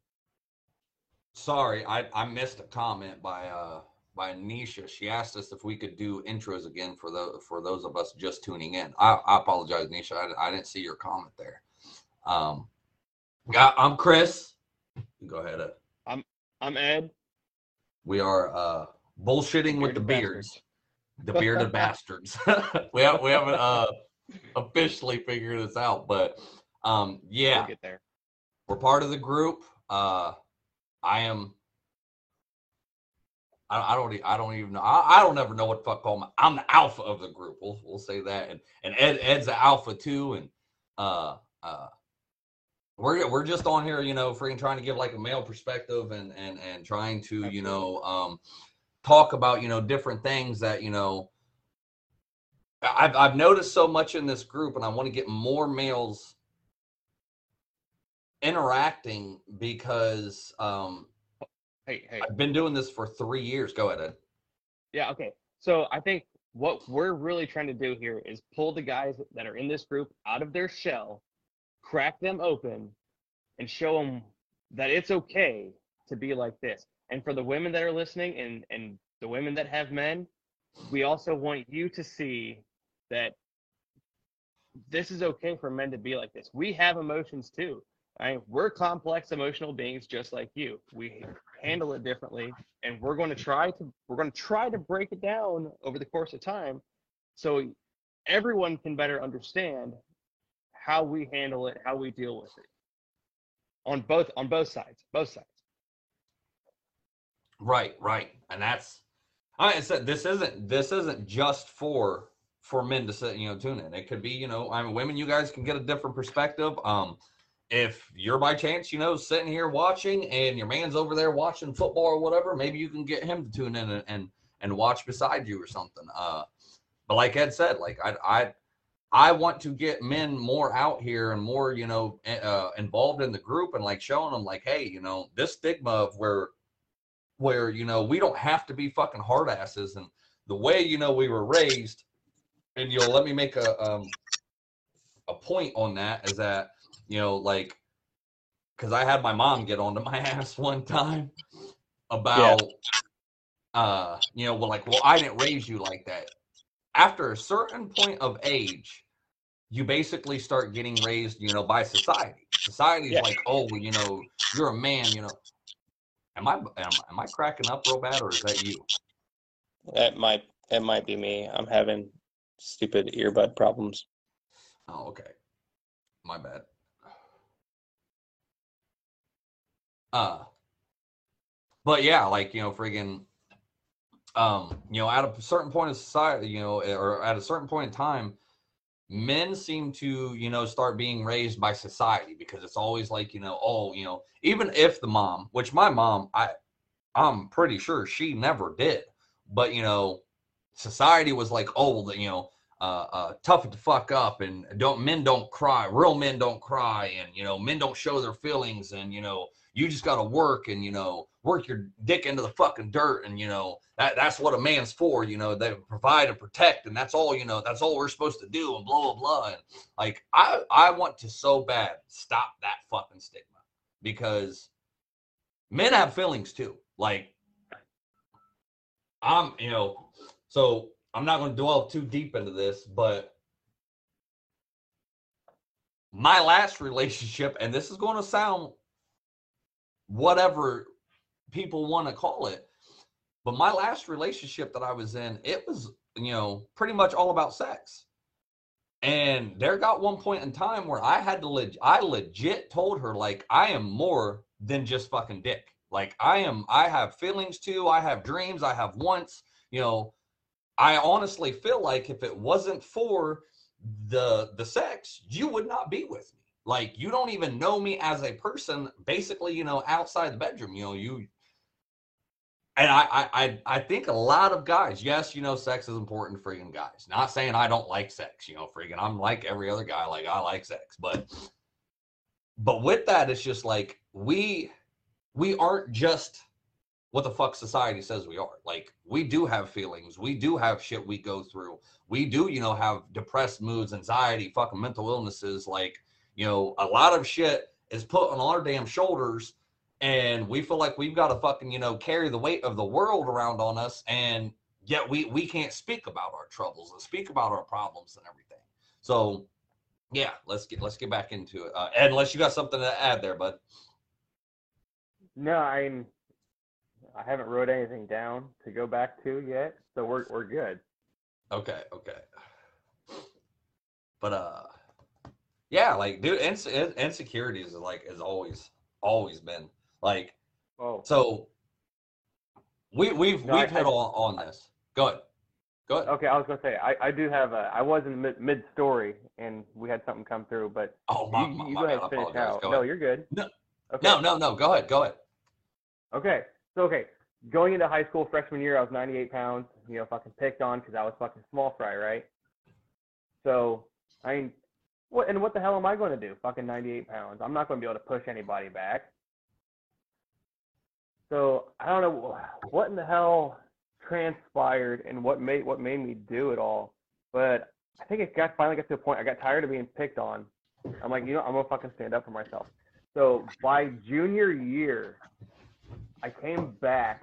Sorry, I, I missed a comment by uh by Nisha. She asked us if we could do intros again for, the, for those of us just tuning in. I, I apologize, Nisha. I, I didn't see your comment there. Um. I'm Chris. Go ahead, Ed. I'm I'm Ed. We are uh, bullshitting with the beards, the bearded bastards. we have, we haven't uh, officially figured this out, but um, yeah, we'll get there. We're part of the group. Uh, I am. I, I don't. I don't even know. I, I don't ever know what the fuck call my. I'm the alpha of the group. We'll we'll say that, and and Ed Ed's the alpha too, and uh uh. We're we're just on here, you know, freaking trying to give like a male perspective and and and trying to, you know, um, talk about, you know, different things that, you know, I've I've noticed so much in this group, and I want to get more males interacting because um, hey, hey. I've been doing this for three years. Go ahead, Ed. Yeah. Okay. So I think what we're really trying to do here is pull the guys that are in this group out of their shell, crack them open, and show them that it's okay to be like this. And for the women that are listening and, and the women that have men, we also want you to see that this is okay for men to be like this. We have emotions too. Right? We're complex emotional beings just like you. We handle it differently, and we're going to try to we're going to try to break it down over the course of time so everyone can better understand how we handle it, how we deal with it on both on both sides, both sides. Right, right, and that's I said this isn't this isn't just for for men to sit, you know, tune in. It could be, you know, I mean, women, you guys can get a different perspective. Um, if you're by chance, you know, sitting here watching and your man's over there watching football or whatever, maybe you can get him to tune in and and, and watch beside you or something. Uh, but like Ed said, like I I. I want to get men more out here and more, you know, uh, involved in the group and like showing them like, hey, you know, this stigma of where, where, you know, we don't have to be fucking hard asses and the way, you know, we were raised. And you'll let me make a, um, a point on that is that, you know, like, cause I had my mom get onto my ass one time about, yeah. uh, you know, well, like, well, I didn't raise you like that. After a certain point of age, you basically start getting raised, you know, by society. Society's yeah. like, oh, well, you know, you're a man, you know. Am I am, am I cracking up real bad, or is that you? That might that might be me. I'm having stupid earbud problems. Oh, okay. My bad. Uh, but yeah, like, you know, friggin', um, you know, at a certain point of society, you know, or at a certain point in time, men seem to, you know, start being raised by society because it's always like, you know, oh, you know, even if the mom, which my mom, I, I'm pretty sure she never did, but, you know, society was like, oh, well, you know, uh, uh, tough it to fuck up and don't, men don't cry, real men don't cry. And, you know, men don't show their feelings and, you know, you just got to work and, you know, work your dick into the fucking dirt. And, you know, that that's what a man's for, you know, they provide and protect. And that's all, you know, that's all we're supposed to do and blah, blah, blah. And like, I, I want to so bad stop that fucking stigma because men have feelings too. Like I'm, you know, so I'm not going to dwell too deep into this, but my last relationship, and this is going to sound whatever people want to call it, but my last relationship that I was in, it was, you know, pretty much all about sex. And there got one point in time where I had to leg- I legit told her, like, I am more than just fucking dick. Like, I am, I have feelings too. I have dreams. I have wants. You know, I honestly feel like if it wasn't for the the sex, you would not be with me. Like, you don't even know me as a person, basically, you know, outside the bedroom, you know, you, and I, I, I think a lot of guys, yes, you know, sex is important, freaking guys, not saying I don't like sex, you know, freaking, I'm like every other guy, like, I like sex, but, but with that, it's just like, we, we aren't just what the fuck society says we are. Like, we do have feelings, we do have shit we go through, we do, you know, have depressed moods, anxiety, fucking mental illnesses, like, you know, a lot of shit is put on our damn shoulders and we feel like we've got to fucking, you know, carry the weight of the world around on us. And yet we, we can't speak about our troubles and speak about our problems and everything. So yeah, let's get, let's get back into it. Uh, Ed, unless you got something to add there, bud. No, I, I haven't wrote anything down to go back to yet. So we're, we're good. Okay. Okay. But, uh, yeah, like, dude, ins- insecurities is like has always always been like. Oh. So we we've no, we've I, hit I, on, on this. Go ahead. Go ahead. Okay, I was gonna say I, I do have a I was in mid mid story and we had something come through, but oh my, you, my, you my go ahead and finish out. No, you're good. No. Okay. No, no, no. Go ahead. Go ahead. Okay. So okay, going into high school freshman year, I was ninety-eight pounds. You know, fucking picked on because I was fucking small fry, right? So I. What, and what the hell am I going to do? Fucking ninety-eight pounds. I'm not going to be able to push anybody back. So I don't know what in the hell transpired and what made what made me do it all. But I think it got finally got to a point. I got tired of being picked on. I'm like, you know, I'm going to fucking stand up for myself. So by junior year, I came back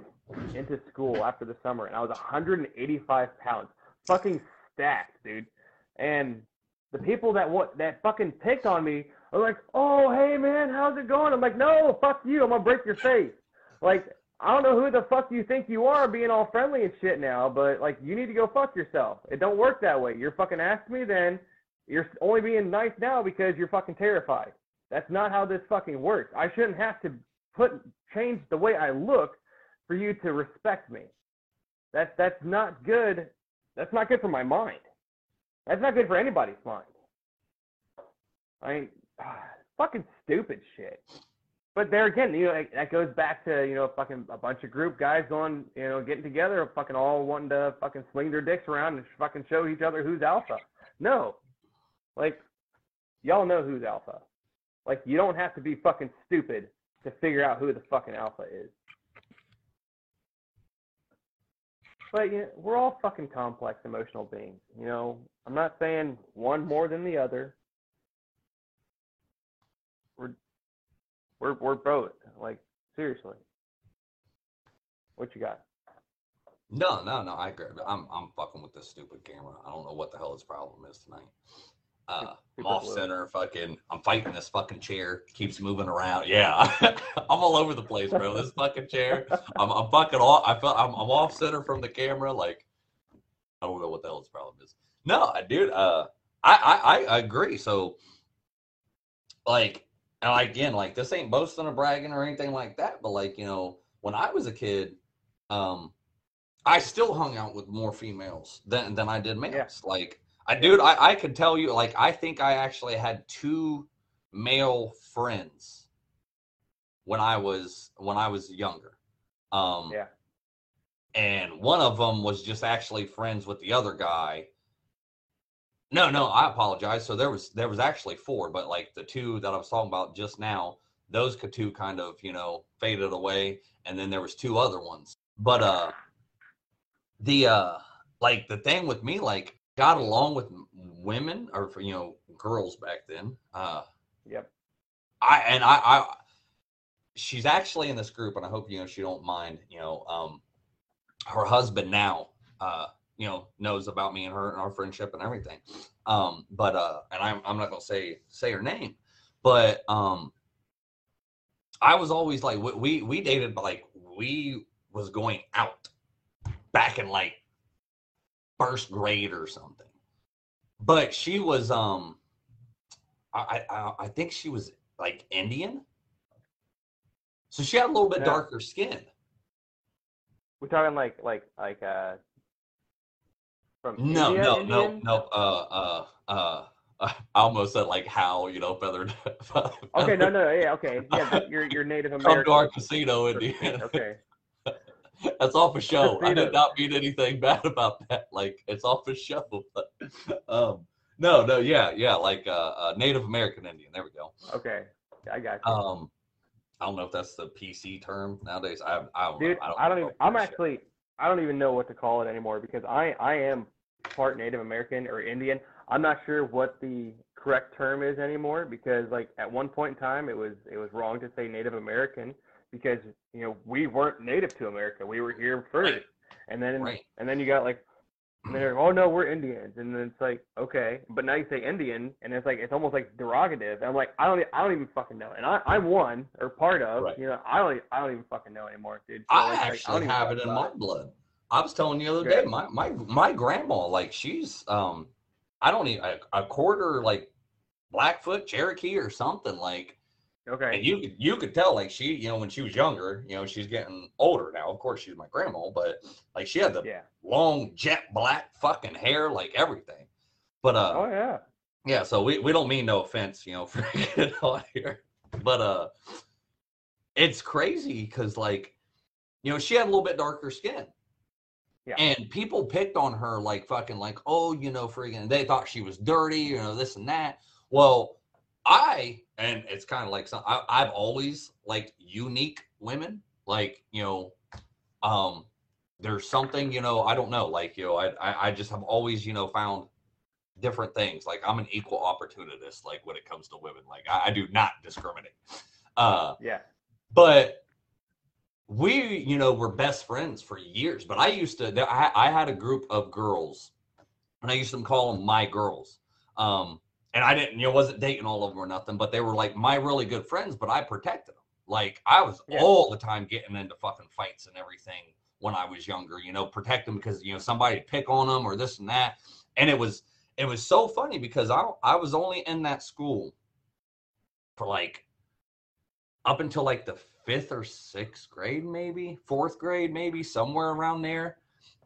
into school after the summer, and I was one hundred eighty-five pounds. Fucking stacked, dude. And the people that want, that fucking picked on me are like, oh, hey, man, how's it going? I'm like, no, fuck you. I'm going to break your face. Like, I don't know who the fuck you think you are being all friendly and shit now, but, like, you need to go fuck yourself. It don't work that way. You're fucking asked me then. You're only being nice now because you're fucking terrified. That's not how this fucking works. I shouldn't have to put change the way I look for you to respect me. That's that's not good. That's not good for my mind. That's not good for anybody's mind. I mean, ugh, fucking stupid shit. But there again, you know, like, that goes back to, you know, fucking a bunch of group guys going, you know, getting together, fucking all wanting to fucking swing their dicks around and fucking show each other who's alpha. No. Like, y'all know who's alpha. Like, you don't have to be fucking stupid to figure out who the fucking alpha is. But, you know, we're all fucking complex emotional beings, you know. I'm not saying one more than the other. We're We're we're both, like, seriously. What you got? No, no, no. I agree. I'm I'm fucking with this stupid camera. I don't know what the hell his problem is tonight. Uh, I'm off center. Fucking. I'm fighting this fucking chair. Keeps moving around. Yeah, I'm all over the place, bro. This fucking chair. I'm I'm fucking off. I felt I'm I'm off center from the camera. Like, I don't know what the hell his problem is. No, dude. Uh, I I I agree. So, like. And again, like, this ain't boasting or bragging or anything like that, but, like, you know, when I was a kid, um, I still hung out with more females than, than I did males. Yeah. Like, I, dude, I, I could tell you, like, I think I actually had two male friends when I was, when I was younger. Um, yeah. And one of them was just actually friends with the other guy. No, no, I apologize. So there was there was actually four, but like the two that I was talking about just now, those two kind of, you know, faded away, and then there was two other ones. But uh, the uh, like the thing with me, like, got along with women, or, you know, girls back then. Uh, yep. I and I, I, she's actually in this group, and I hope, you know, she don't mind. You know, um, her husband now, uh. you know, knows about me and her and our friendship and everything. Um, but, uh, and I'm, I'm not going to say, say her name, but, um, I was always like, we, we dated, but like, we was going out back in like first grade or something, but she was, um, I, I, I think she was like Indian. So she had a little bit yeah. darker skin. We're talking like, like, like, uh, From no, India, no, no, no, uh, uh, uh, I almost said like how, you know, feathered. feathered okay, no, no, yeah, okay. Yeah, you're, you're Native American. Come to our casino, Indian. Okay. That's all for show. I did not mean anything bad about that. Like, it's all for show. But, um, no, no, yeah, yeah, like, uh, uh, Native American Indian. There we go. Okay, I got you. Um, I don't know if that's the P C term nowadays. I, I don't Dude, know. I don't, I don't even, I'm actually... Shit. I don't even know what to call it anymore because I, I am part Native American or Indian. I'm not sure what the correct term is anymore because, like, at one point in time, it was it was wrong to say Native American because, you know, we weren't native to America. We were here first. Right. And then right. and then you got, like, and they're, oh, no, we're Indians. And then it's like, okay. But now you say Indian, and it's like it's almost, like, derogative. And I'm like, I don't I don't even fucking know. And I, I'm one or part of, right. you know, I don't I don't even fucking know anymore, dude. So I like, actually like, I have it in my blood. I was telling you the other Great. day, my, my my grandma, like, she's, um, I don't even, a, a quarter, like, Blackfoot, Cherokee or something, like. Okay. And you, you could tell, like, she, you know, when she was younger, you know, she's getting older now. Of course, she's my grandma, but, like, she had the yeah. long, jet black fucking hair, like, everything. But, uh. Oh, yeah. Yeah, so we, we don't mean no offense, you know, freaking out here. But, uh, it's crazy because, like, you know, she had a little bit darker skin. Yeah. And people picked on her, like, fucking, like, oh, you know, freaking, they thought she was dirty, you know, this and that. Well, I, and it's kind of like, some, I, I've always liked unique women, like, you know, um, there's something, you know, I don't know, like, you know, I, I, I just have always, you know, found different things. Like, I'm an equal opportunist, like, when it comes to women, like, I, I do not discriminate. Uh, yeah. But we, you know, were best friends for years, but I used to, I, I had a group of girls and I used to call them my girls. Um, And I didn't, you know, wasn't dating all of them or nothing, but they were like my really good friends, but I protected them. Like, I was yeah. all the time getting into fucking fights and everything when I was younger, you know, protect them because, you know, somebody pick on them or this and that. And it was, it was so funny because I I was only in that school for like up until like the fifth or sixth grade, maybe fourth grade, maybe somewhere around there.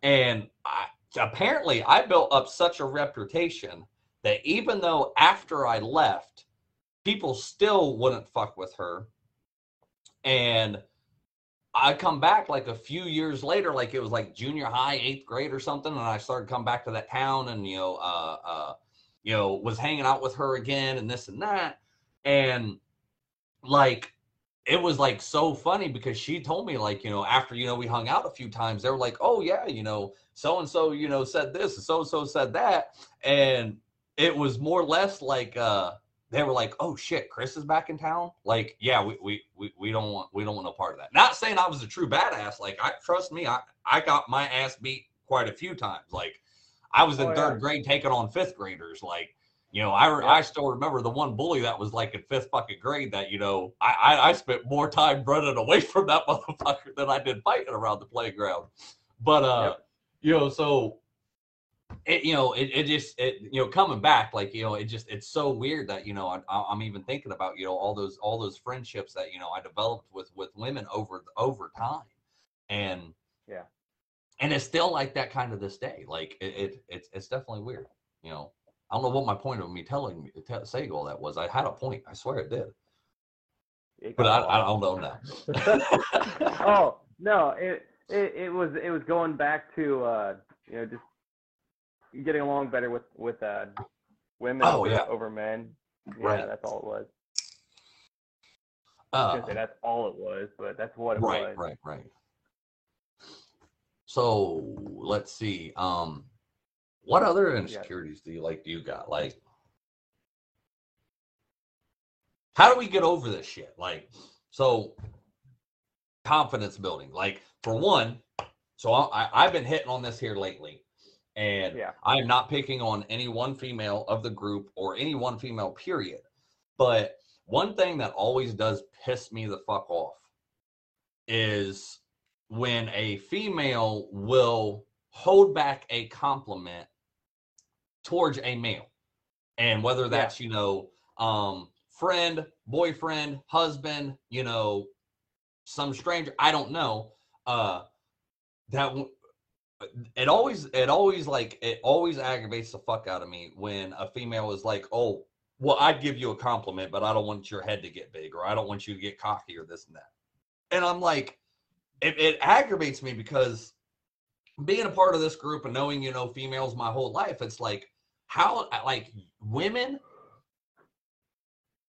And I, apparently I built up such a reputation that even though after I left, people still wouldn't fuck with her. And I come back like a few years later, like it was like junior high, eighth grade or something. And I started coming back to that town and, you know, uh, uh, you know, was hanging out with her again and this and that. And like, it was like so funny because she told me like, you know, after, you know, we hung out a few times, they were like, oh yeah, you know, so-and-so, you know, said this and so-and-so said that. And it was more or less like, uh, they were like, oh shit, Chris is back in town. Like, yeah, we, we, we, we don't want, we don't want no part of that. Not saying I was a true badass. Like I trust me, I, I got my ass beat quite a few times. Like I was in oh, third yeah. grade taking on fifth graders. Like, you know, I, yeah. I still remember the one bully that was like in fifth fucking grade that, you know, I, I, I spent more time running away from that motherfucker than I did fighting around the playground. But, uh, yeah. you know, so it, you know, it, it just, it, you know, coming back, like, you know, it just, it's so weird that, you know, I, I'm even thinking about, you know, all those, all those friendships that, you know, I developed with, with women over, over time. And, yeah. And it's still like that kind of this day. Like it, it it's, it's definitely weird. You know, I don't know what my point of me telling me, t- saying all that was. I had a point. I swear it did. It but I, I don't know now. oh, no, it, it, it was, it was going back to, uh, you know, just, getting along better with with uh, women oh, over, yeah. over men, yeah, right? That's all it was. Uh, I was gonna say that's all it was, but that's what it right, was. Right, right, right. So let's see. Um, what other insecurities yeah. do you like? Do you got like? How do we get over this shit? Like, so confidence building. Like for one, so I, I've been hitting on this here lately. And yeah. I am not picking on any one female of the group or any one female period. But one thing that always does piss me the fuck off is when a female will hold back a compliment towards a male. And whether that's, yeah. you know, um, friend, boyfriend, husband, you know, some stranger, I don't know, uh, that w- It always, it always like, it always aggravates the fuck out of me when a female is like, oh, well, I'd give you a compliment, but I don't want your head to get big, or I don't want you to get cocky, or this and that. And I'm like, it, it aggravates me because being a part of this group and knowing, you know, females my whole life, it's like how, like women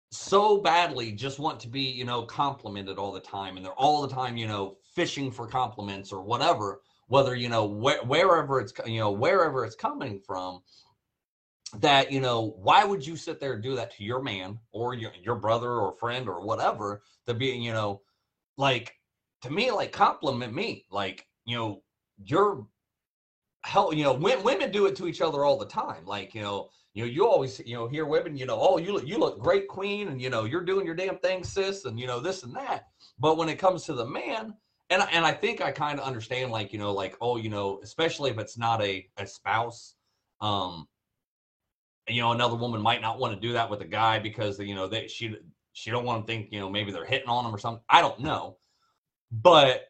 so badly just want to be, you know, complimented all the time. And they're all the time, you know, fishing for compliments or whatever. Whether, you know, wh- wherever it's, you know, wherever it's coming from, that, you know, why would you sit there and do that to your man or your, your brother or friend or whatever, to be, you know, like, to me, like, compliment me, like, you know, you're, hell, you know, when, women do it to each other all the time, like, you know, you know, you always, you know, hear women, you know, oh, you look, you look great, queen, and, you know, you're doing your damn thing, sis, and, you know, this and that, but when it comes to the man, And and I think I kind of understand, like, you know, like, oh, you know, especially if it's not a, a spouse, um, you know, another woman might not want to do that with a guy because, you know, they, she she don't want to think, you know, maybe they're hitting on them or something. I don't know. But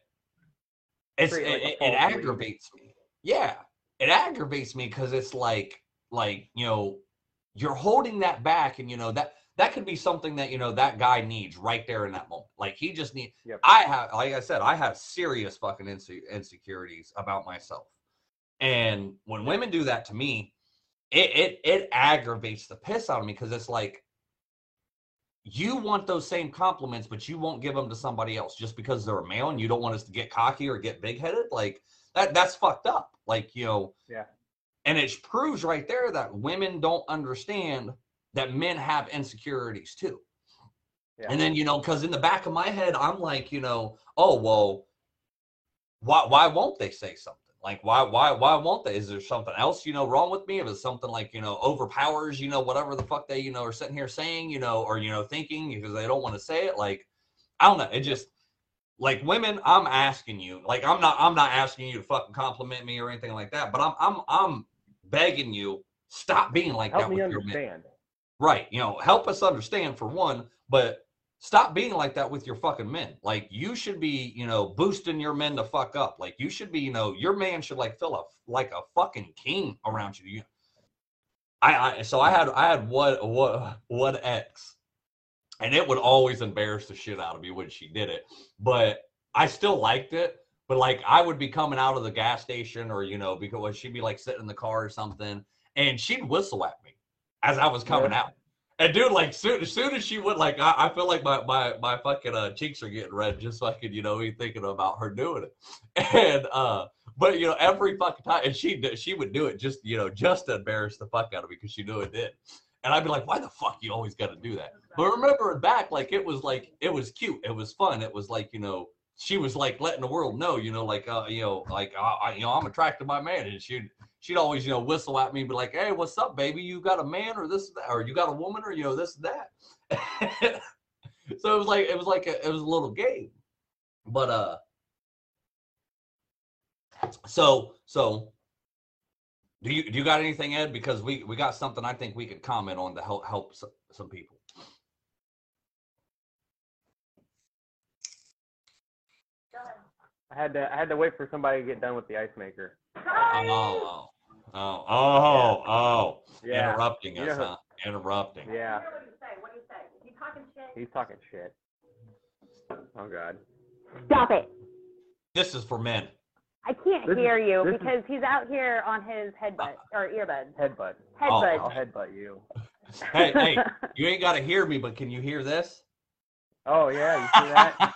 it's it, it, it aggravates me. Yeah, it aggravates me because it's like, like, you know, you're holding that back and, you know, that. That could be something that, you know, that guy needs right there in that moment. Like he just needs, yep. I have, like I said, I have serious fucking inse- insecurities about myself. And when women do that to me, it, it, it aggravates the piss out of me. Cause it's like, you want those same compliments, but you won't give them to somebody else just because they're a male and you don't want us to get cocky or get big headed. Like that, that's fucked up. Like, you know, yeah. And it proves right there that women don't understand that men have insecurities too. Yeah. And then, you know, cause in the back of my head, I'm like, you know, oh, well, why, why won't they say something? Like, why, why, why won't they? Is there something else, you know, wrong with me? If it's something like, you know, overpowers, you know, whatever the fuck they, you know, are sitting here saying, you know, or, you know, thinking because they don't want to say it. Like, I don't know. It just like women, I'm asking you, like, I'm not, I'm not asking you to fucking compliment me or anything like that, but I'm, I'm, I'm begging you stop being like help that with your men. Right. You know, help us understand for one, but stop being like that with your fucking men. Like, you should be, you know, boosting your men to fuck up. Like, you should be, you know, your man should like feel a, like a fucking king around you. I, I so I had I had what what what ex, and it would always embarrass the shit out of me when she did it. But I still liked it. But like, I would be coming out of the gas station, or you know, because she'd be like sitting in the car or something, and she'd whistle at me as I was coming yeah. out. And dude, like, soon, as soon as she would, like, I, I feel like my my my fucking uh, cheeks are getting red just fucking, you know, thinking about her doing it. And uh, but you know, every fucking time, and she she would do it just, you know, just to embarrass the fuck out of me because she knew it did. And I'd be like, why the fuck you always got to do that? But remembering back, like, it was like it was cute, it was fun, it was like, you know, she was like letting the world know, you know, like uh, you know, like uh, I, you know, I'm attracted to my man, and she. She'd always, you know, whistle at me and be like, hey, what's up, baby? You got a man or this, that, or you got a woman or, you know, this, that. So it was like, it was like, a, it was a little game. But, uh, so, so do you, do you got anything, Ed? Because we, we got something I think we could comment on to help, help some, some people. I had to, I had to wait for somebody to get done with the ice maker. Oh, oh, oh, oh, oh. Yeah. Interrupting yeah. us, huh? Interrupting. Yeah. What do you say? What do you say? He's talking shit. He's talking shit. Oh, God. Stop it. This is for men. I can't this hear is, you because is... he's out here on his headbutt or earbud. Headbutt. Headbutt. Oh, I'll headbutt you. Hey, hey, you ain't got to hear me, but can you hear this? Oh, yeah, you see that?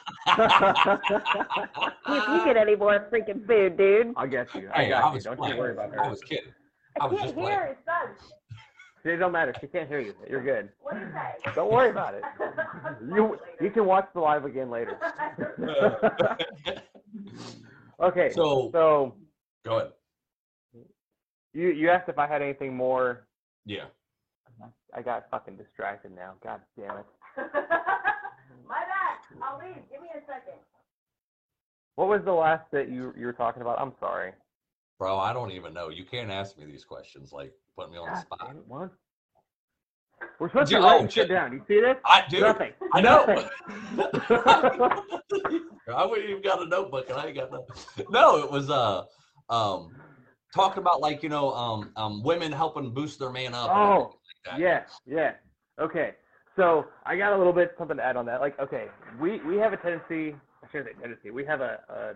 If you get any more freaking food, dude. I get you. I hey, got I you. Don't playing. You worry about her. I was kidding. I, I was can't just hear. Playing. It sucks. It don't matter. She can't hear you. You're good. What do you say? Don't worry about it. you you can watch the live again later. Okay. So, so go ahead. You you asked if I had anything more. Yeah. I got fucking distracted now. God damn it. My bad. I'll leave. Give me a second. What was the last that you you were talking about? I'm sorry. Bro, I don't even know. You can't ask me these questions. Like, put me on God the spot. Damn it, what? We're supposed Dude, to write oh, shit down. You see this? I do. Nothing. I know. Nothing. I wouldn't even got a notebook, and I ain't got nothing. No, it was uh, um, talking about, like, you know, um, um, women helping boost their man up. Oh, and like that. yeah, yeah. Okay. So I got a little bit something to add on that. Like, okay, we, we have a tendency, I shouldn't say tendency, we have a, a,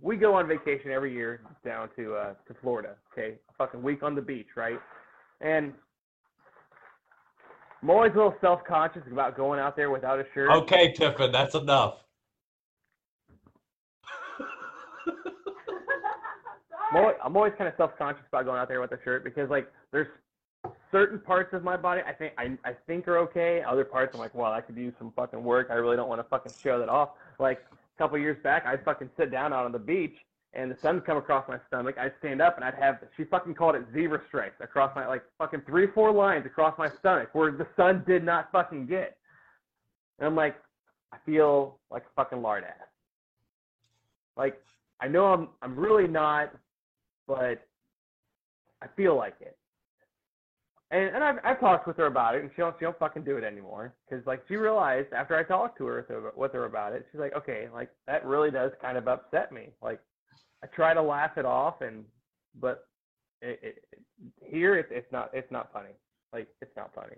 we go on vacation every year down to uh, to Florida, okay? A fucking week on the beach, right? And I'm always a little self-conscious about going out there without a shirt. Okay, Tiffin, that's enough. I'm always, I'm always kind of self-conscious about going out there with a shirt because, like, there's certain parts of my body I think I I think are okay. Other parts I'm like, well, I could use some fucking work. I really don't want to fucking show that off. Like, a couple years back, I'd fucking sit down out on the beach and the sun would come across my stomach. I'd stand up and I'd have, she fucking called it zebra stripes across my, like, fucking three, four lines across my stomach where the sun did not fucking get. And I'm like, I feel like a fucking lard ass. Like, I know I'm I'm really not, but I feel like it. And, and I've, I've talked with her about it, and she don't, she don't fucking do it anymore. Because, like, she realized after I talked to her with her about it, she's like, okay, like, that really does kind of upset me. Like, I try to laugh it off, and but it, it, here it's it's not it's not funny. Like, it's not funny.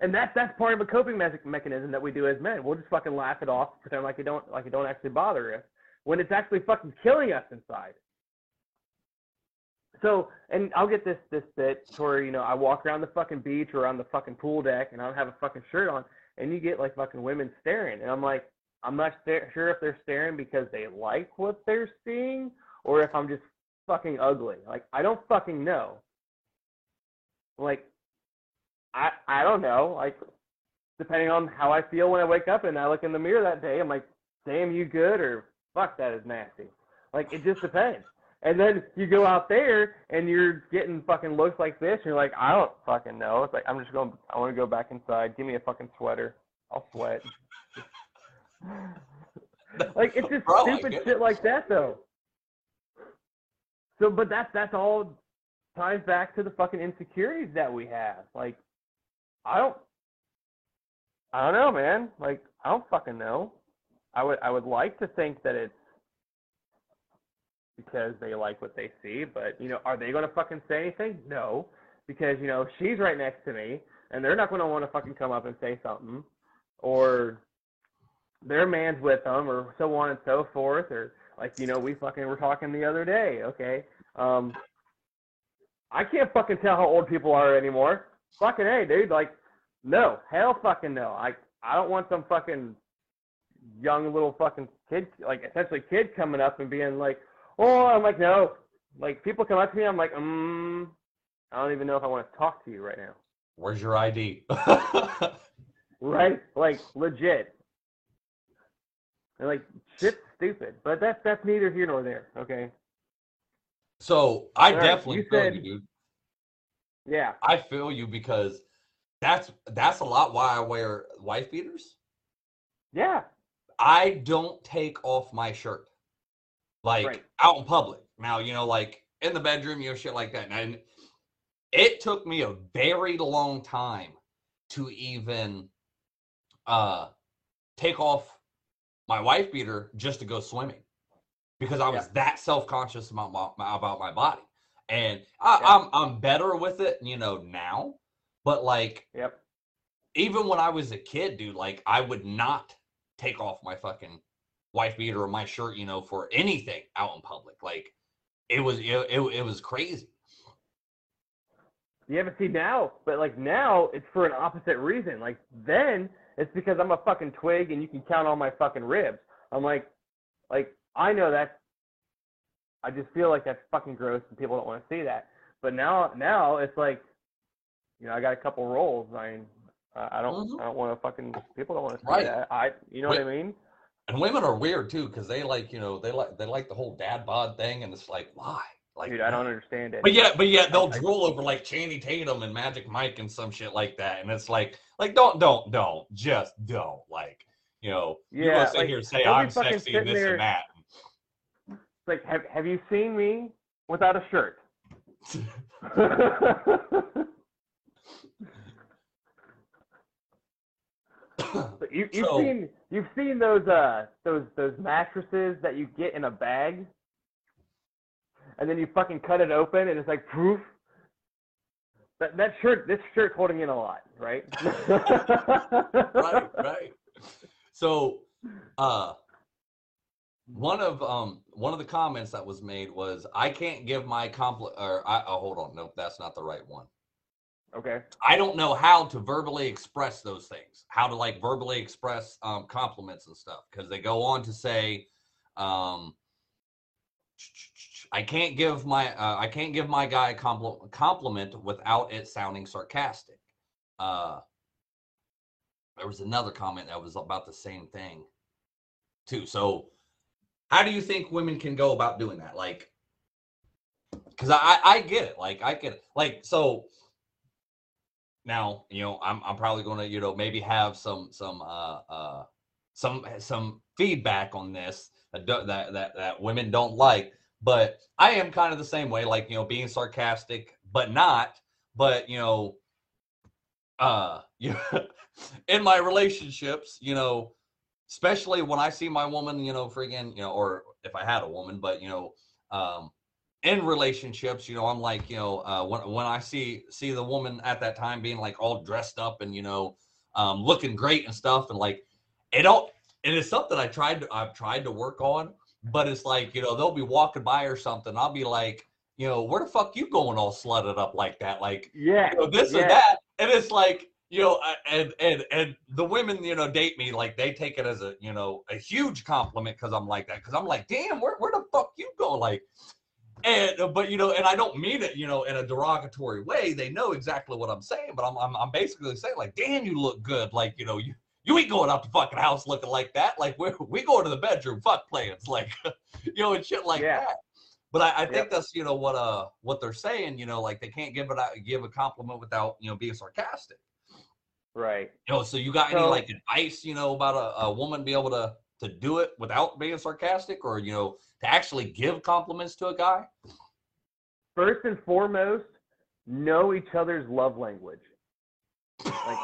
And that's that's part of a coping me- mechanism that we do as men. We'll just fucking laugh it off, pretend like it don't like it don't actually bother us, when it's actually fucking killing us inside. So, and I'll get this this bit to where, you know, I walk around the fucking beach or on the fucking pool deck and I don't have a fucking shirt on, and you get, like, fucking women staring. And I'm like, I'm not st- sure if they're staring because they like what they're seeing or if I'm just fucking ugly. Like, I don't fucking know. Like, I I don't know. Like, depending on how I feel when I wake up and I look in the mirror that day, I'm like, damn, you good, or fuck, that is nasty. Like, it just depends. And then you go out there and you're getting fucking looks like this. And you're like, I don't fucking know. It's like, I'm just going, I want to go back inside. Give me a fucking sweater. I'll sweat. Like, it's just Bro, stupid shit like that, though. So, but that's, that's all ties back to the fucking insecurities that we have. Like, I don't, I don't know, man. Like, I don't fucking know. I would, I would like to think that it's because they like what they see, but, you know, are they going to fucking say anything? No, because, you know, she's right next to me, and they're not going to want to fucking come up and say something, or their man's with them, or so on and so forth, or, like, you know, we fucking were talking the other day, okay? Um, I can't fucking tell how old people are anymore. Fucking A, dude, like, no, hell fucking no. I, I don't want some fucking young little fucking kid, like, essentially kid coming up and being like, oh, I'm like, no. Like, people come up to me, I'm like, um, I don't even know if I want to talk to you right now. Where's your I D? Right? Like, legit. And, like, shit's stupid. But that's, that's neither here nor there, okay? So, I All definitely right, you feel said, you, dude. Yeah. I feel you because that's that's a lot why I wear wife beaters. Yeah. I don't take off my shirt. Like, right. Out in public. Now, you know, like, in the bedroom, you know, shit like that. And it took me a very long time to even uh, take off my wife beater just to go swimming because I was yeah. that self-conscious about my, about my body. And I, yeah. I'm, I'm better with it, you know, now. But, like, yep. even when I was a kid, dude, like, I would not take off my fucking wife beater or my shirt, you know, for anything out in public. Like, it was, it, it, it was crazy. Yeah, but see now, but like now it's for an opposite reason. Like then it's because I'm a fucking twig and you can count all my fucking ribs. I'm like, like I know that. I just feel like that's fucking gross and people don't want to see that. But now, now it's like, you know, I got a couple rolls. I mean, I don't, mm-hmm. I don't want to fucking. People don't want to see right. that. I, you know Wait. what I mean. And women are weird too, because they like, you know, they like they like the whole dad bod thing, and it's like, why? Like, dude, I don't understand it. But yeah, but yeah, they'll I, drool over like Channing Tatum and Magic Mike and some shit like that, and it's like, like don't, don't, don't, just don't, like, you know, yeah, you're gonna sit like, here and say I'm sexy and this there, and that. Like, have have you seen me without a shirt? But you, you've so, seen you've seen those uh those those mattresses that you get in a bag, and then you fucking cut it open and it's like poof. That that shirt this shirt's holding in a lot, right? right, right. So, uh, one of um one of the comments that was made was I can't give my compli or I oh, hold on no that's not the right one. Okay. I don't know how to verbally express those things, how to like verbally express um, compliments and stuff, because they go on to say, um, "I can't give my uh, I can't give my guy a compl- compliment without it sounding sarcastic." Uh, there was another comment that was about the same thing, too. So, how do you think women can go about doing that? Like, because I I get it, like I get it, like so. Now, you know, I'm I'm probably going to, you know, maybe have some some uh, uh, some some feedback on this that, that that that women don't like. But I am kind of the same way, like, you know, being sarcastic, but not. But, you know, uh, you know, in my relationships, you know, especially when I see my woman, you know, freaking, you know, or if I had a woman, but, you know, um. in relationships, you know, I'm like, you know, uh, when when I see see the woman at that time being like all dressed up and, you know, um, looking great and stuff, and like, it don't, and it's something I tried to, I've tried to work on, but it's like, you know, they'll be walking by or something, I'll be like, you know, where the fuck you going all slutted up like that, like, yeah, you know, this yeah. or that, and it's like, you know, and and and the women, you know, date me like they take it as a, you know, a huge compliment because I'm like that, because I'm like, damn, where where the fuck you go, like. And but you know, and I don't mean it, you know, in a derogatory way. They know exactly what I'm saying, but I'm I'm, I'm basically saying like, "Damn, you look good." Like, you know, you, you ain't going out the fucking house looking like that. Like we we going to the bedroom, fuck plans, like, you know, and shit like yeah. that. But I, I think yep. that's, you know, what uh what they're saying. You know, like they can't give it give a compliment without, you know, being sarcastic. Right. You know, so you got so, any like advice, you know, about a, a woman be able to to do it without being sarcastic, or, you know, to actually give compliments to a guy? first and foremost, know each other's love language. Like,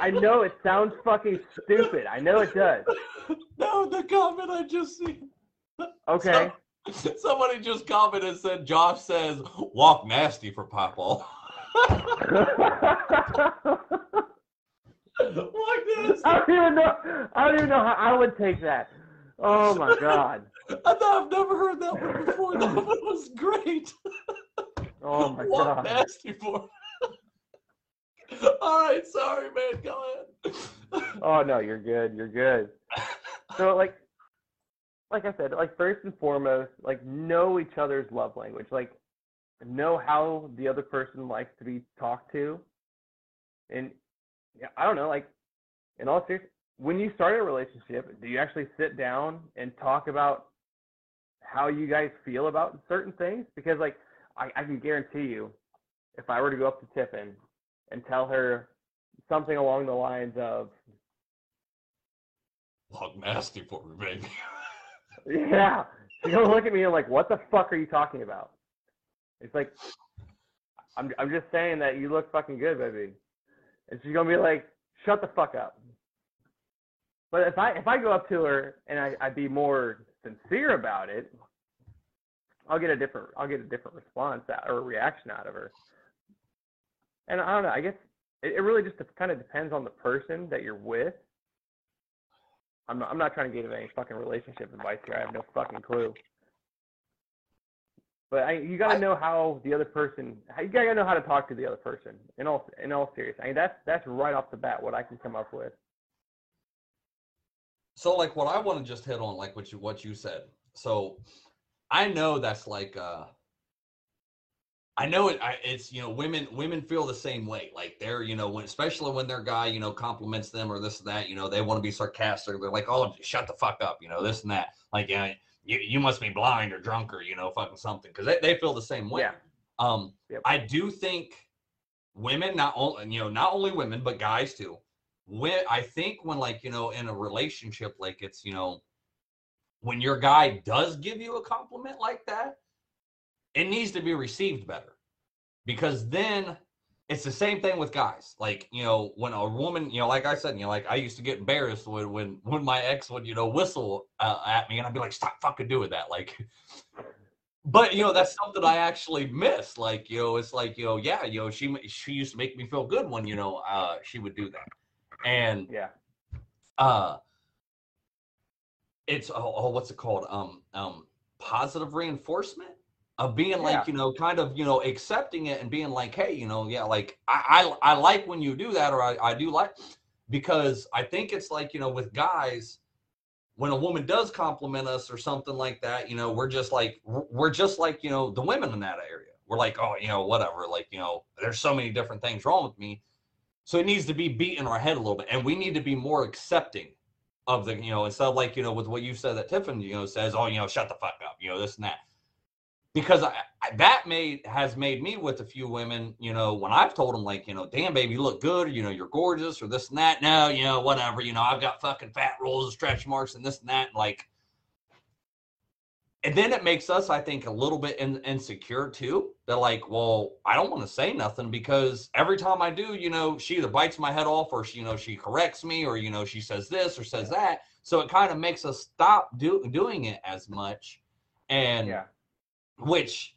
I know it sounds fucking stupid. I know it does. No, the comment I just seen. Okay. So, somebody just commented and said, Josh says, walk nasty for Popple. Walk nasty. I don't even know, I don't even know how I would take that. Oh, my God. I've never heard that one before. That one was great. Oh, my walk God. Walk nasty for all right, sorry, man. Go ahead. Oh no, you're good. You're good. So, like, like I said, like first and foremost, like know each other's love language. Like, know how the other person likes to be talked to. And yeah, I don't know, like, in all seriousness, when you start a relationship, do you actually sit down and talk about how you guys feel about certain things? Because, like, I, I can guarantee you, if I were to go up to Tiffin and tell her something along the lines of, walk nasty for me, baby. Yeah. She's going to look at me and like, what the fuck are you talking about? It's like, I'm I'm just saying that you look fucking good, baby. And she's going to be like, shut the fuck up. But if I if I go up to her and I, I be more sincere about it, I'll get a different I'll get a different response out, or reaction out of her. And I don't know, I guess it, it really just kind of depends on the person that you're with. I'm not, I'm not trying to give any fucking relationship advice here. I have no fucking clue. But I, you got to know how the other person, you got to know how to talk to the other person in all, in all seriousness. I mean, that's, that's right off the bat what I can come up with. So, like, what I want to just hit on, like, what you, what you said. So, I know that's like uh I know it, it's, you know, women, women feel the same way. Like they're, you know, when, especially when their guy, you know, compliments them or this and that, you know, they want to be sarcastic. They're like, oh, shut the fuck up, you know, this and that. Like, you know, you, you must be blind or drunk or, you know, fucking something. Cause they, they feel the same way. Yeah. Um, yep. I do think women, not only, you know, not only women, but guys too. When I think when like, you know, in a relationship, like it's, you know, when your guy does give you a compliment like that, it needs to be received better, because then it's the same thing with guys. Like, you know, when a woman, you know, like I said, you know, like I used to get embarrassed when, when, when my ex would, you know, whistle uh, at me and I'd be like, stop fucking doing that. Like, but you know, that's something I actually miss. Like, you know, it's like, you know, yeah, you know, she, she used to make me feel good when, you know, uh, she would do that. And, yeah, uh, it's, oh, oh what's it called? Um, um, positive reinforcement. Of being like, yeah. you know, kind of, you know, accepting it and being like, hey, you know, yeah, like I, I, I like when you do that, or I, I do like, because I think it's like, you know, with guys, when a woman does compliment us or something like that, you know, we're just like, we're just like, you know, the women in that area. We're like, oh, you know, whatever, like, you know, there's so many different things wrong with me. So it needs to be beat in our head a little bit, and we need to be more accepting of the, you know, instead of like, you know, with what you said that Tiffany, you know, says, oh, you know, shut the fuck up, you know, this and that. Because I, that made has made me with a few women, you know, when I've told them, like, you know, damn, baby, you look good, or, you know, you're gorgeous, or this and that. No, you know, whatever, you know, I've got fucking fat rolls and stretch marks and this and that. And like, and then it makes us, I think, a little bit in, insecure, too. They're like, well, I don't want to say nothing because every time I do, you know, she either bites my head off, or, she, you know, she corrects me, or, you know, she says this or says that. So it kind of makes us stop do, doing it as much. And yeah. Which,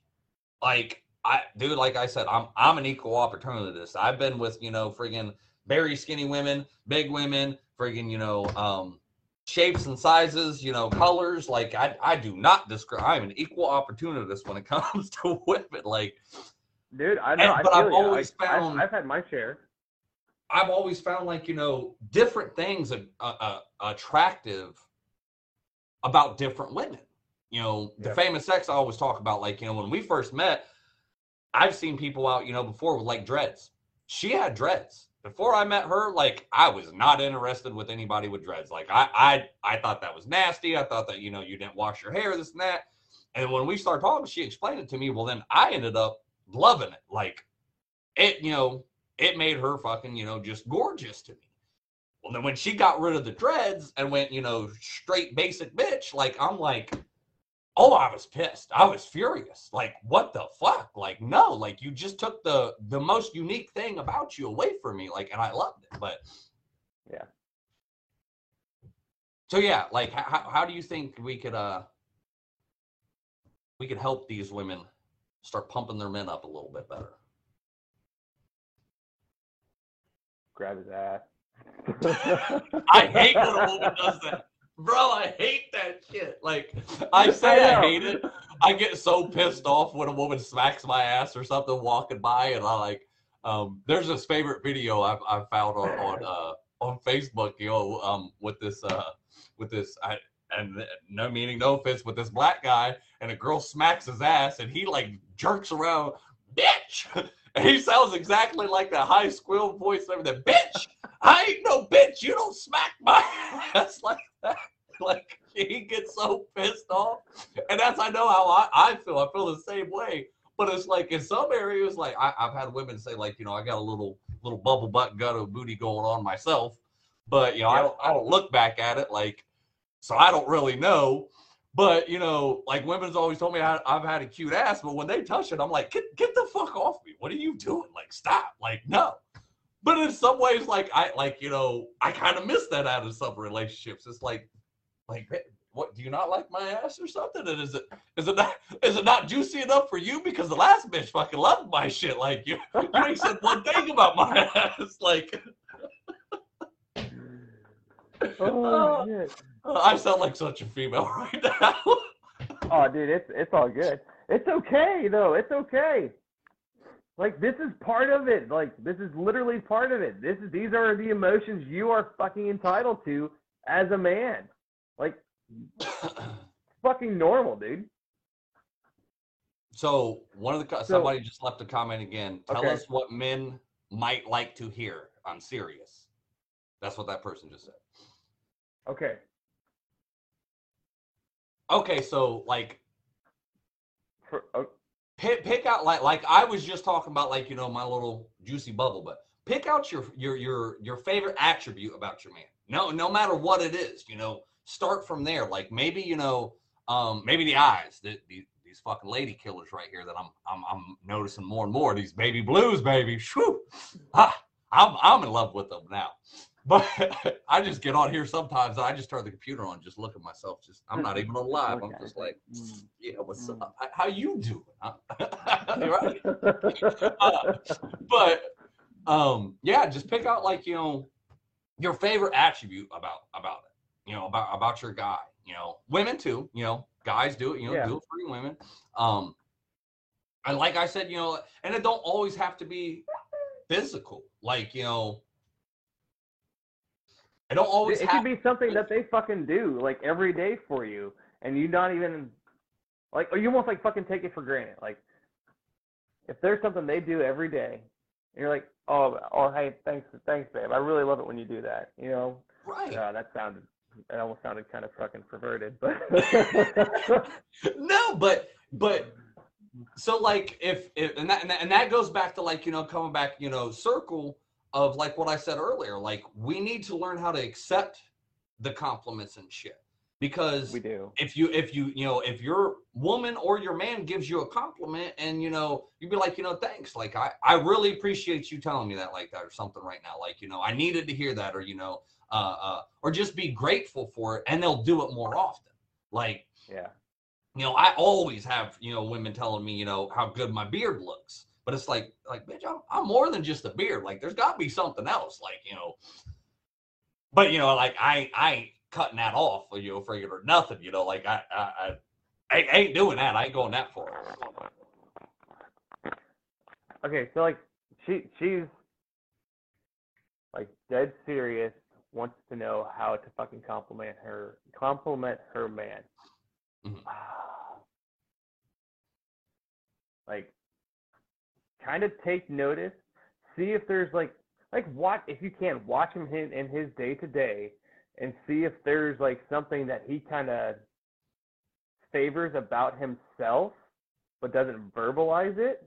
like, I, dude, like I said, I'm I'm an equal opportunist. I've been with, you know, friggin' very skinny women, big women, friggin', you know, um, shapes and sizes, you know, colors. Like, I, I do not discriminate. I'm an equal opportunist when it comes to women. Like, dude, I know. And, I but I've you. always I, found I've, I've had my share. I've always found, like, you know, different things uh, uh, attractive about different women. You know, the yeah. famous sex I always talk about, like, you know, when we first met, I've seen people out, you know, before with like dreads. She had dreads. Before I met her, like, I was not interested with anybody with dreads. Like, I I, I thought that was nasty. I thought that, you know, you didn't wash your hair, this and that. And when we started talking, she explained it to me. Well, then I ended up loving it. Like, it, you know, it made her fucking, you know, just gorgeous to me. Well, then when she got rid of the dreads and went, you know, straight basic bitch, like, I'm like, oh, I was pissed. I was furious. Like, what the fuck? Like, no, like you just took the, the most unique thing about you away from me. Like, and I loved it, but yeah. So yeah, like how, how do you think we could, uh, we could help these women start pumping their men up a little bit better? Grab his ass. I hate when a woman does that. Bro, I hate that shit. Like, I say I, I hate it. I get so pissed off when a woman smacks my ass or something walking by, and I like, um, there's this favorite video I've, I've found on, on, uh, on Facebook, you know, um, with this, uh, with this, I, and no meaning, no offense, with this black guy, and a girl smacks his ass, and he like jerks around, bitch. And he sounds exactly like that high squeal voice and everything. Bitch, I ain't no bitch. You don't smack my ass like that. Like, he gets so pissed off. And that's, I know how I, I feel. I feel the same way. But it's like in some areas, like I, I've had women say, like, you know, I got a little little bubble butt gutto booty going on myself. But, you know, yeah. I, don't, I don't look back at it like, so I don't really know. But, you know, like women's always told me I, I've had a cute ass, but when they touch it, I'm like, get, get the fuck off me. What are you doing? Like, stop. Like, no. But in some ways, like, I, like, you know, I kind of miss that out of some relationships. It's like, like, what, do you not like my ass or something? And is it, is it not, is it not juicy enough for you? Because the last bitch fucking loved my shit. Like, you, you ain't said one thing about my ass. Like, oh, shit. I sound like such a female right now. Oh, dude, it's it's all good. It's okay, though. It's okay. Like, this is part of it. Like, this is literally part of it. This is these are the emotions you are fucking entitled to as a man. Like, fucking normal, dude. So one of the so, somebody just left a comment again. Tell okay. us what men might like to hear. I'm serious. That's what that person just said. Okay. Okay, so like, For, uh, pick, pick out like like I was just talking about, like, you know, my little juicy bubble, but pick out your your your your favorite attribute about your man. No, no matter what it is, you know, start from there. Like, maybe, you know, um, maybe the eyes. The, the, these fucking lady killers right here that I'm I'm I'm noticing more and more. These baby blues, baby. Whew. Ah, I'm I'm in love with them now. But I just get on here sometimes. I just turn the computer on, just look at myself. Just I'm not even alive. I'm just like, yeah, what's up? How you doing? Huh? Right? uh, but um, yeah, just pick out, like, you know, your favorite attribute about about it. You know, about about your guy. You know, women too. You know, guys do it. You know, yeah. do it for you women. Um, and like I said, you know, and it don't always have to be physical. Like, you know. I don't always it have- could be something that they fucking do like every day for you, and you not even like, or you almost like fucking take it for granted. Like, if there's something they do every day, and you're like, oh, oh, hey, thanks, thanks, babe. I really love it when you do that. You know, right? Uh, that sounded, it almost sounded kind of fucking perverted, but no, but but so like if, if and that and that and that goes back to, like, you know, coming back, you know, circle. Of like what I said earlier, like, we need to learn how to accept the compliments and shit, because we do. If you, if you, you know, if your woman or your man gives you a compliment, and, you know, you'd be like, you know, thanks. Like, I, I really appreciate you telling me that like that or something right now. Like, you know, I needed to hear that, or, you know, uh, uh, or just be grateful for it, and they'll do it more often. Like, yeah, you know, I always have, you know, women telling me, you know, how good my beard looks. But it's like, like, bitch, I'm, I'm more than just a beard. Like, there's got to be something else. Like, you know, but, you know, like, I, I ain't cutting that off, you know, for you or nothing, you know, like, I, I, I ain't doing that. I ain't going that far. Okay, so, like, she, she's, like, dead serious, wants to know how to fucking compliment her, compliment her man. Mm-hmm. Like, kind of take notice, see if there's like, like watch, if you can, watch him in, in his day to day, and see if there's like something that he kind of favors about himself, but doesn't verbalize it.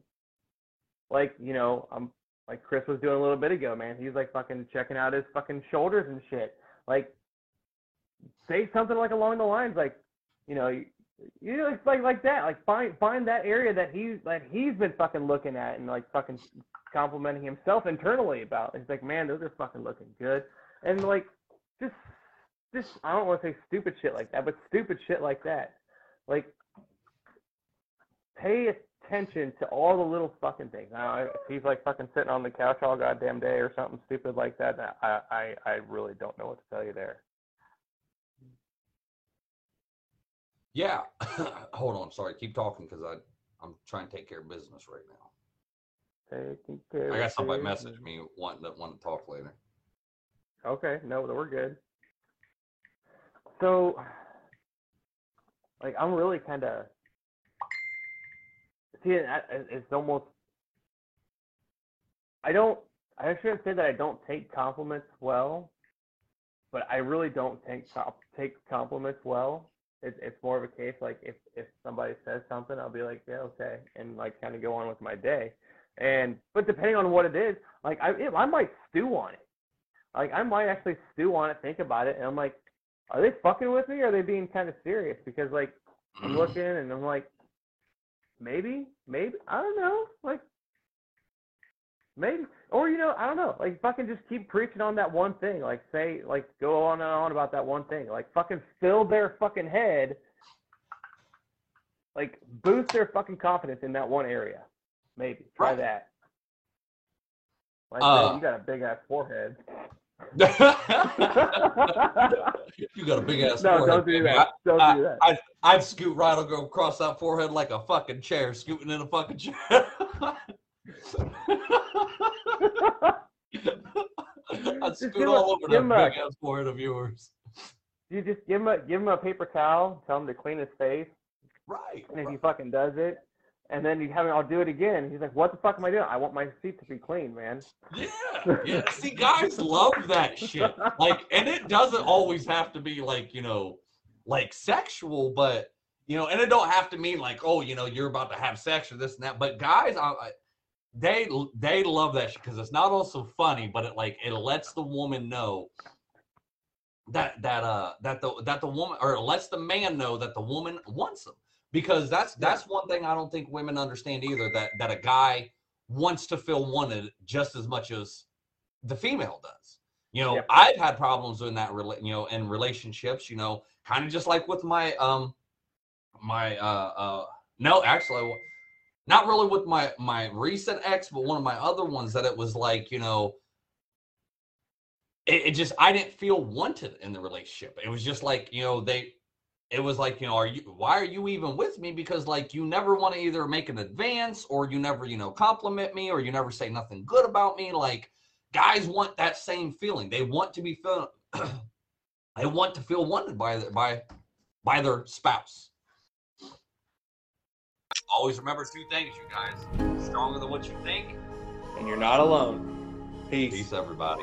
Like, you know, I'm like Chris was doing a little bit ago, man. He's like fucking checking out his fucking shoulders and shit. Like, say something like along the lines, like, you know, You know, like like that. Like find find that area that he that he's been fucking looking at and like fucking complimenting himself internally about. It's like, man, those are fucking looking good. And like just just I don't want to say stupid shit like that, but stupid shit like that. Like pay attention to all the little fucking things. Now, if he's like fucking sitting on the couch all goddamn day or something stupid like that, I I, I really don't know what to tell you there. Yeah, hold on. Sorry, keep talking because I I'm trying to take care of business right now. Taking care. I got somebody message me wanting to want to talk later. Okay, no, we're good. So, like, I'm really kind of see. I, it's almost. I don't. I shouldn't say that I don't take compliments well, but I really don't take take compliments well. It's it's more of a case like if, if somebody says something, I'll be like, yeah, okay, and like kind of go on with my day. And but depending on what it is, like I it, I might stew on it, like I might actually stew on it, think about it, and I'm like, are they fucking with me? Or are they being kind of serious? Because like I'm looking and I'm like, maybe, maybe I don't know, like maybe or you know I don't know, like fucking just keep preaching on that one thing, like say like go on and on about that one thing, like fucking fill their fucking head, like boost their fucking confidence in that one area. Maybe try right. that. Like uh, man, you got a big ass forehead. You got a big ass no, forehead. No, don't do that. Don't I, do that. I, I, I'd scoot right. I'll go across that forehead like a fucking chair, scooting in a fucking chair. I'd scoot all over that big ass forehead of yours. You just give him a give him a paper towel, tell him to clean his face. Right. And if right. he fucking does it, and then you have him, I'll do it again. He's like, what the fuck am I doing? I want my seat to be clean, man. Yeah. Yeah. See, guys love that shit. Like, and it doesn't always have to be like, you know, like sexual, but you know, and it don't have to mean like, oh, you know, you're about to have sex or this and that. But guys, I, I They they love that shit because it's not also funny, but it like it lets the woman know that that uh that the that the woman or it lets the man know that the woman wants him, because that's that's one thing I don't think women understand either, that that a guy wants to feel wanted just as much as the female does. You know, yeah. I've had problems in that you know in relationships. You know, kind of just like with my um my uh uh no actually. Not really with my, my recent ex, but one of my other ones that it was like, you know, it, it just, I didn't feel wanted in the relationship. It was just like, you know, they, it was like, you know, are you, why are you even with me? Because like, you never want to either make an advance or you never, you know, compliment me or you never say nothing good about me. Like guys want that same feeling. They want to be, feel, they want to feel wanted by, by, by their spouse. Always remember two things, you guys. You're stronger than what you think. And you're not alone. Peace. Peace, everybody.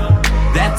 that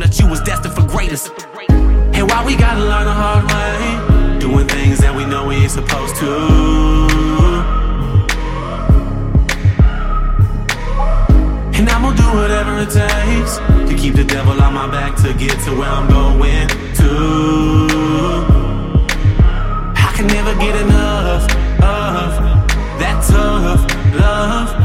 that you was destined for greatness. And why we gotta learn the hard way, doing things that we know we ain't supposed to. And I'ma do whatever it takes to keep the devil on my back, to get to where I'm going to. I can never get enough of that tough love.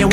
And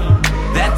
that